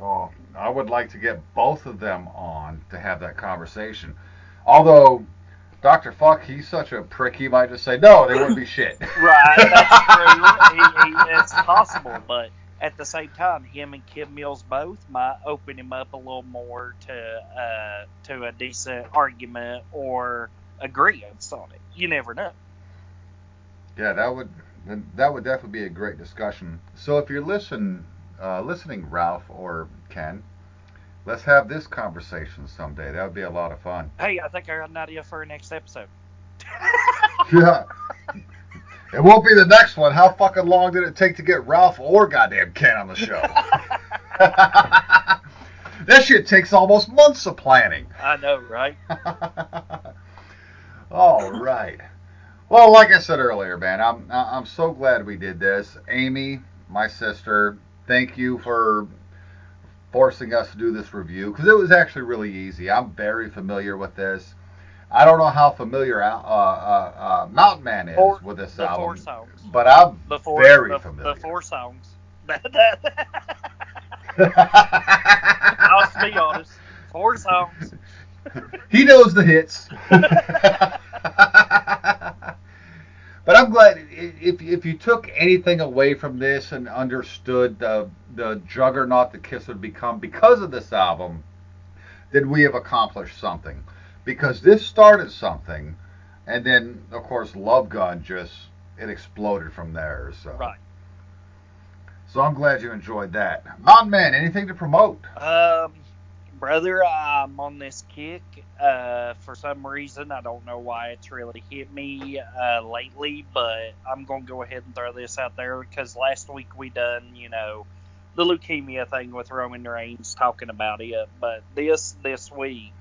Oh, I would like to get both of them on to have that conversation. Although Doctor Fuck, he's such a prick, he might just say, no, they wouldn't be shit. Right, that's true. he, he, it's possible, but at the same time, him and Kim Mills both might open him up a little more to uh, to a decent argument or agreeance on it. You never know. Yeah, that would that would definitely be a great discussion. So if you're listening, uh, listening, Ralph or Ken, let's have this conversation someday. That would be a lot of fun. Hey, I think I got an idea for our next episode. Yeah. It won't be the next one. How fucking long did it take to get Ralph or goddamn Ken on the show? That shit takes almost months of planning. I know, right? All right. Well, like I said earlier, man, I'm I'm so glad we did this. Amy, my sister, thank you for forcing us to do this review, because it was actually really easy. I'm very familiar with this. I don't know how familiar uh, uh, uh, Mountain Man is four, with this the album, four songs. But I'm the four, very the, familiar. The four songs. I'll be honest. Four songs. He knows the hits. But I'm glad if if you took anything away from this and understood the the juggernaut the Kiss would become because of this album, then we have accomplished something. Because this started something, and then of course Love Gun just it exploded from there. So. Right. So I'm glad you enjoyed that. Mountain Man, anything to promote? Um, brother, I'm on this kick. Uh, for some reason, I don't know why it's really hit me uh, lately, but I'm gonna go ahead and throw this out there because last week we done, you know, the leukemia thing with Roman Reigns talking about it, but this this week.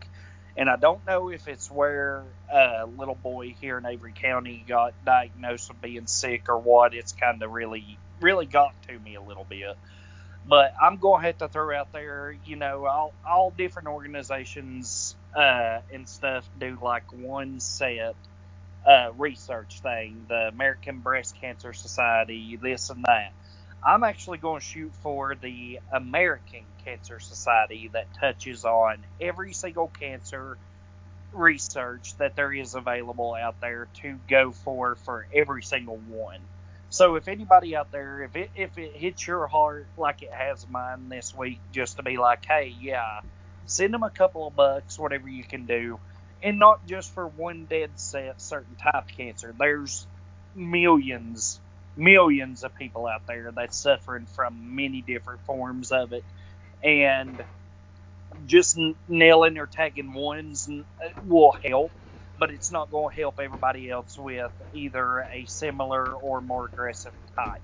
And I don't know if it's where a uh, little boy here in Avery County got diagnosed with being sick or what. It's kind of really, really got to me a little bit. But I'm going to have to throw out there, you know, all, all different organizations uh, and stuff do like one set uh, research thing. The American Breast Cancer Society, this and that. I'm actually going to shoot for the American Cancer Society that touches on every single cancer research that there is available out there to go for for every single one. So if anybody out there, if it if it hits your heart like it has mine this week, just to be like, hey, yeah, send them a couple of bucks, whatever you can do, and not just for one dead set certain type of cancer. There's millions millions of people out there that's suffering from many different forms of it, and just nailing or tagging ones will help, but it's not going to help everybody else with either a similar or more aggressive type.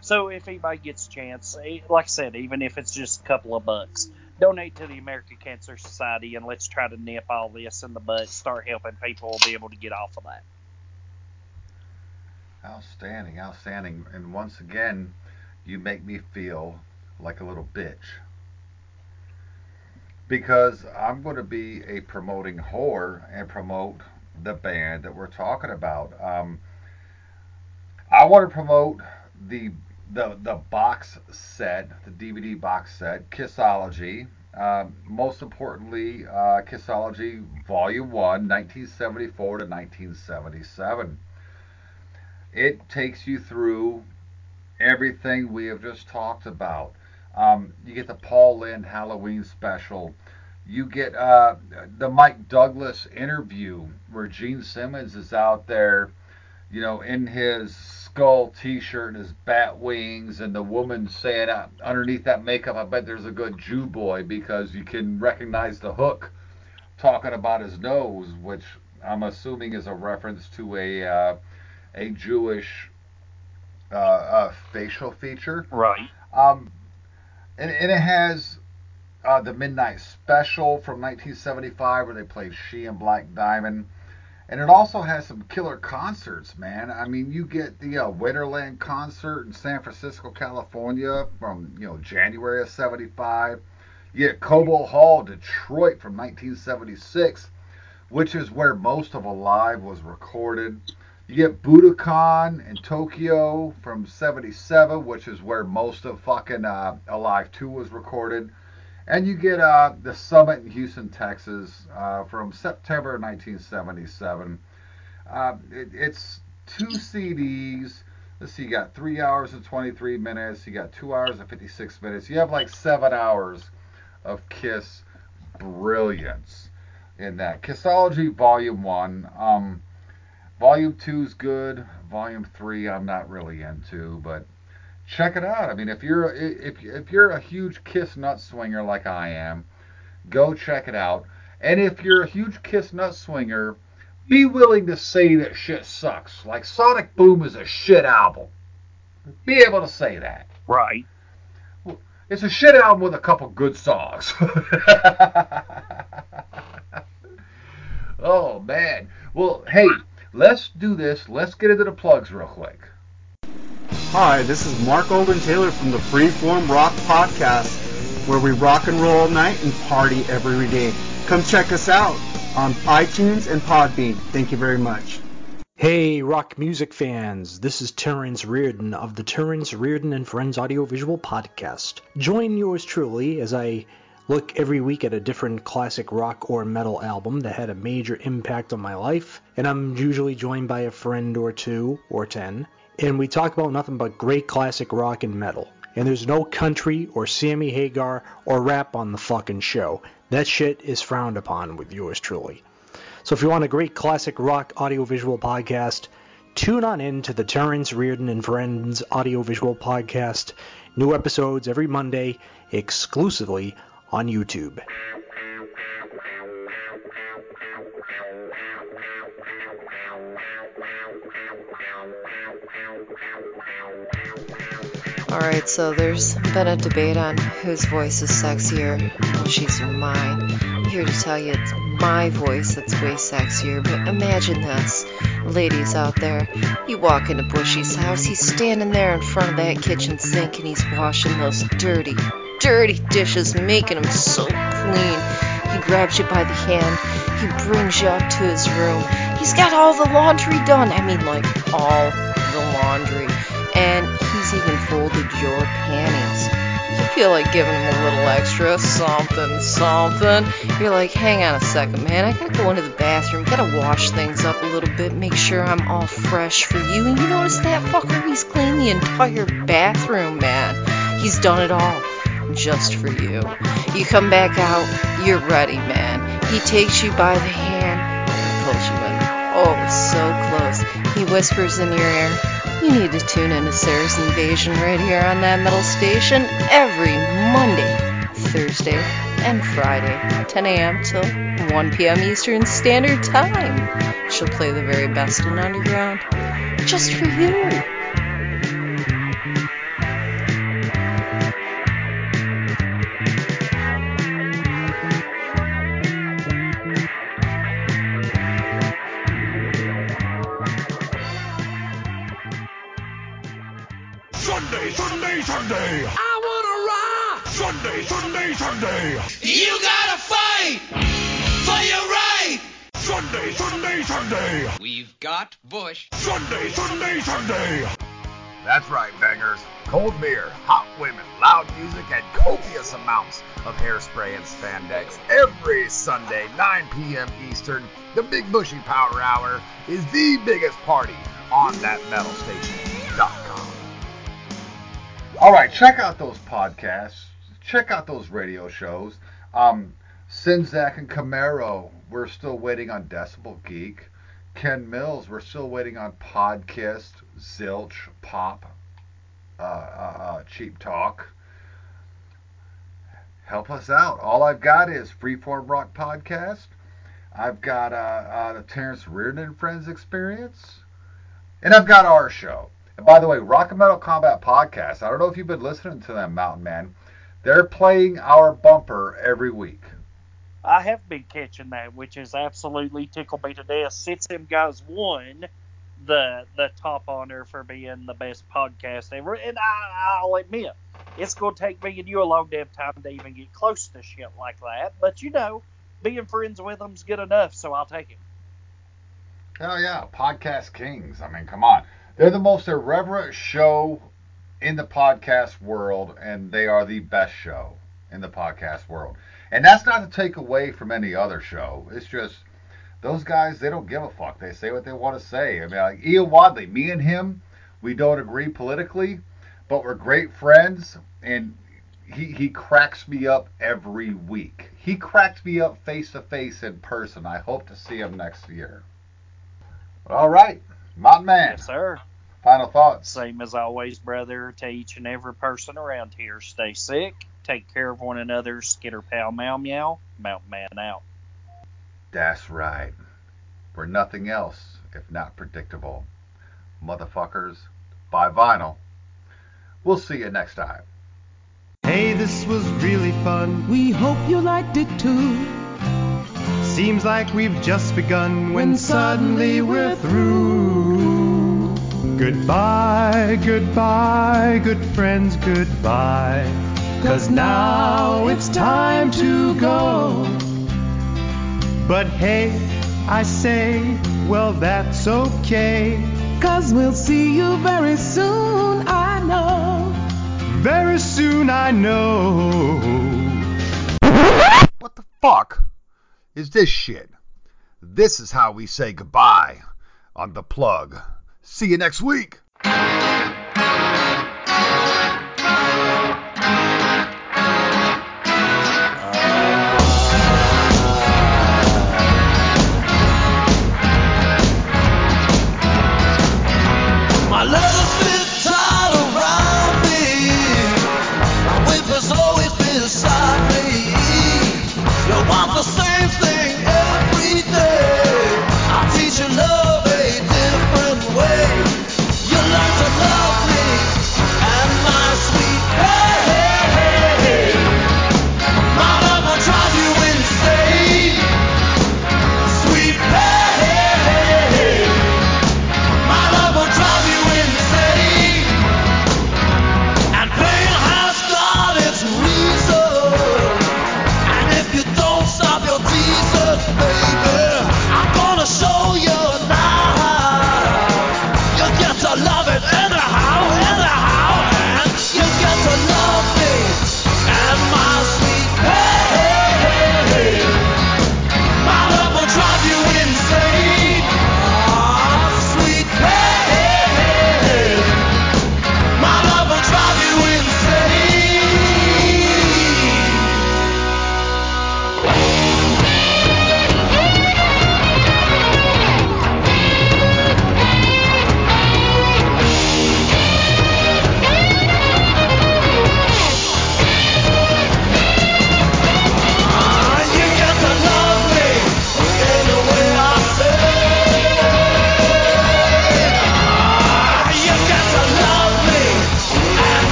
So if anybody gets a chance, like I said, even if it's just a couple of bucks, donate to the American Cancer Society, and let's try to nip all this in the butt, start helping people be able to get off of that. Outstanding, outstanding. And once again, you make me feel like a little bitch. Because I'm going to be a promoting whore and promote the band that we're talking about. Um, I want to promote the the the box set, the D V D box set, Kissology. Uh, most importantly, uh, Kissology Volume one, nineteen seventy-four to nineteen seventy-seven. It takes you through everything we have just talked about. Um, you get the Paul Lynde Halloween special. You get uh, the Mike Douglas interview where Gene Simmons is out there, you know, in his skull t-shirt and his bat wings, and the woman saying uh, underneath that makeup, I bet there's a good Jew boy, because you can recognize the hook talking about his nose, which I'm assuming is a reference to a... Uh, a Jewish uh, uh, facial feature. Right. Um, and, and it has uh, the Midnight Special from nineteen seventy-five where they played She and Black Diamond. And it also has some killer concerts, man. I mean, you get the uh, Winterland concert in San Francisco, California from, you know, January of seventy-five. You get Cobo Hall, Detroit from nineteen seventy-six, which is where most of Alive was recorded. You get Budokan in Tokyo from seventy-seven, which is where most of fucking uh, Alive two was recorded. And you get uh, the Summit in Houston, Texas, uh, from September of nineteen seventy-seven. Uh, it, it's two C Ds. Let's see, you got three hours and twenty-three minutes. You got two hours and fifty-six minutes. You have like seven hours of Kiss brilliance in that. Kissology Volume one. Um, Volume two is good. Volume three, I'm not really into, but check it out. I mean, if you're if if you're a huge Kiss nut swinger like I am, go check it out. And if you're a huge Kiss nut swinger, be willing to say that shit sucks. Like Sonic Boom is a shit album. Be able to say that. Right. It's a shit album with a couple good songs. Oh man. Well, hey, let's do this. Let's get into the plugs real quick. Hi, this is Mark Olden Taylor from the Freeform Rock Podcast, where we rock and roll all night and party every day. Come check us out on iTunes and Podbean. Thank you very much. Hey, rock music fans. This is Terrence Reardon of the Terrence Reardon and Friends Audiovisual Podcast. Join yours truly as I look every week at a different classic rock or metal album that had a major impact on my life, and I'm usually joined by a friend or two or ten. And we talk about nothing but great classic rock and metal. And there's no country or Sammy Hagar or rap on the fucking show. That shit is frowned upon with yours truly. So if you want a great classic rock audiovisual podcast, tune on in to the Terrence Reardon and Friends Audiovisual Podcast. New episodes every Monday, exclusively on YouTube. Alright, so there's been a debate on whose voice is sexier, Bushy's or mine. I'm here to tell you it's my voice that's way sexier. But imagine this, ladies out there, you walk into Bushy's house, he's standing there in front of that kitchen sink and he's washing those dirty, dirty dishes, making them so clean. He grabs you by the hand, he brings you up to his room, he's got all the laundry done, I mean like all the laundry, and he's even folded your panties. You feel like giving him a little extra, something, something. You're like, hang on a second, man, I gotta go into the bathroom, gotta wash things up a little bit, make sure I'm all fresh for you. And you notice that fucker, he's cleaned the entire bathroom, man. He's done it all, just for you. You come back out, you're ready, man. He takes you by the hand and pulls you in. Oh, so close. He whispers in your ear, you need to tune into Sarah's Invasion right here on that metal station every Monday, Thursday, and Friday, ten a.m. till one p.m. Eastern Standard Time. She'll play the very best in underground, just for you. Sunday. I wanna rock. Sunday, Sunday, Sunday. You gotta fight for your right. Sunday, Sunday, Sunday. We've got Bush. Sunday, Sunday, Sunday. That's right, bangers. Cold beer, hot women, loud music, and copious amounts of hairspray and spandex. Every Sunday, nine p.m. Eastern, the Big Bushy Power Hour is the biggest party on that metal station dot com. All right, check out those podcasts. Check out those radio shows. Um, Sinzak and Camaro, we're still waiting on Decibel Geek. Ken Mills, we're still waiting on Podcast, Zilch, Pop, uh, uh, uh, Cheap Talk. Help us out. All I've got is Freeform Rock Podcast. I've got uh, uh, the Terrence Reardon and Friends Experience. And I've got our show. And by the way, Rock and Metal Combat Podcast, I don't know if you've been listening to them, Mountain Man. They're playing our bumper every week. I have been catching that, which is absolutely tickled me to death. Since them guys won the the top honor for being the best podcast ever, and I, I'll admit, it's going to take me and you a long damn time to even get close to shit like that. But, you know, being friends with them's good enough, so I'll take it. Hell yeah, podcast kings. I mean, come on. They're the most irreverent show in the podcast world, and they are the best show in the podcast world. And that's not to take away from any other show. It's just those guys, they don't give a fuck. They say what they want to say. I mean, like Ian Wadley, me and him, we don't agree politically, but we're great friends, and he, he cracks me up every week. He cracks me up face-to-face in person. I hope to see him next year. All right, Mountain Man. Yes, sir. Final thoughts. Same as always, brother, to each and every person around here. Stay sick. Take care of one another. Skitter pow meow meow. Mountain Man out. That's right. We're nothing else if not predictable. Motherfuckers, buy vinyl. We'll see you next time. Hey, this was really fun. We hope you liked it too. Seems like we've just begun when, when suddenly we're through. Goodbye, goodbye, good friends, goodbye. 'Cause now it's time to go. But hey, I say, well that's okay, 'cause we'll see you very soon, I know. Very soon, I know. What the fuck is this shit? This is how we say goodbye on The Plug. See you next week. Way. You learn to love.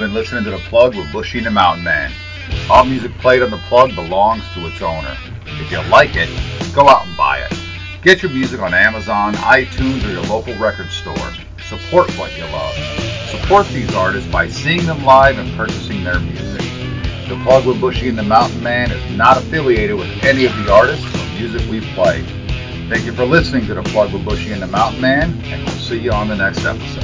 been listening to The Plug with Bushy and the Mountain Man. All music played on The Plug belongs to its owner. If you like it, go out and buy it. Get your music on Amazon, iTunes, or your local record store. Support what you love. Support these artists by seeing them live and purchasing their music. The Plug with Bushy and the Mountain Man is not affiliated with any of the artists or music we play. Thank you for listening to The Plug with Bushy and the Mountain Man, and we'll see you on the next episode.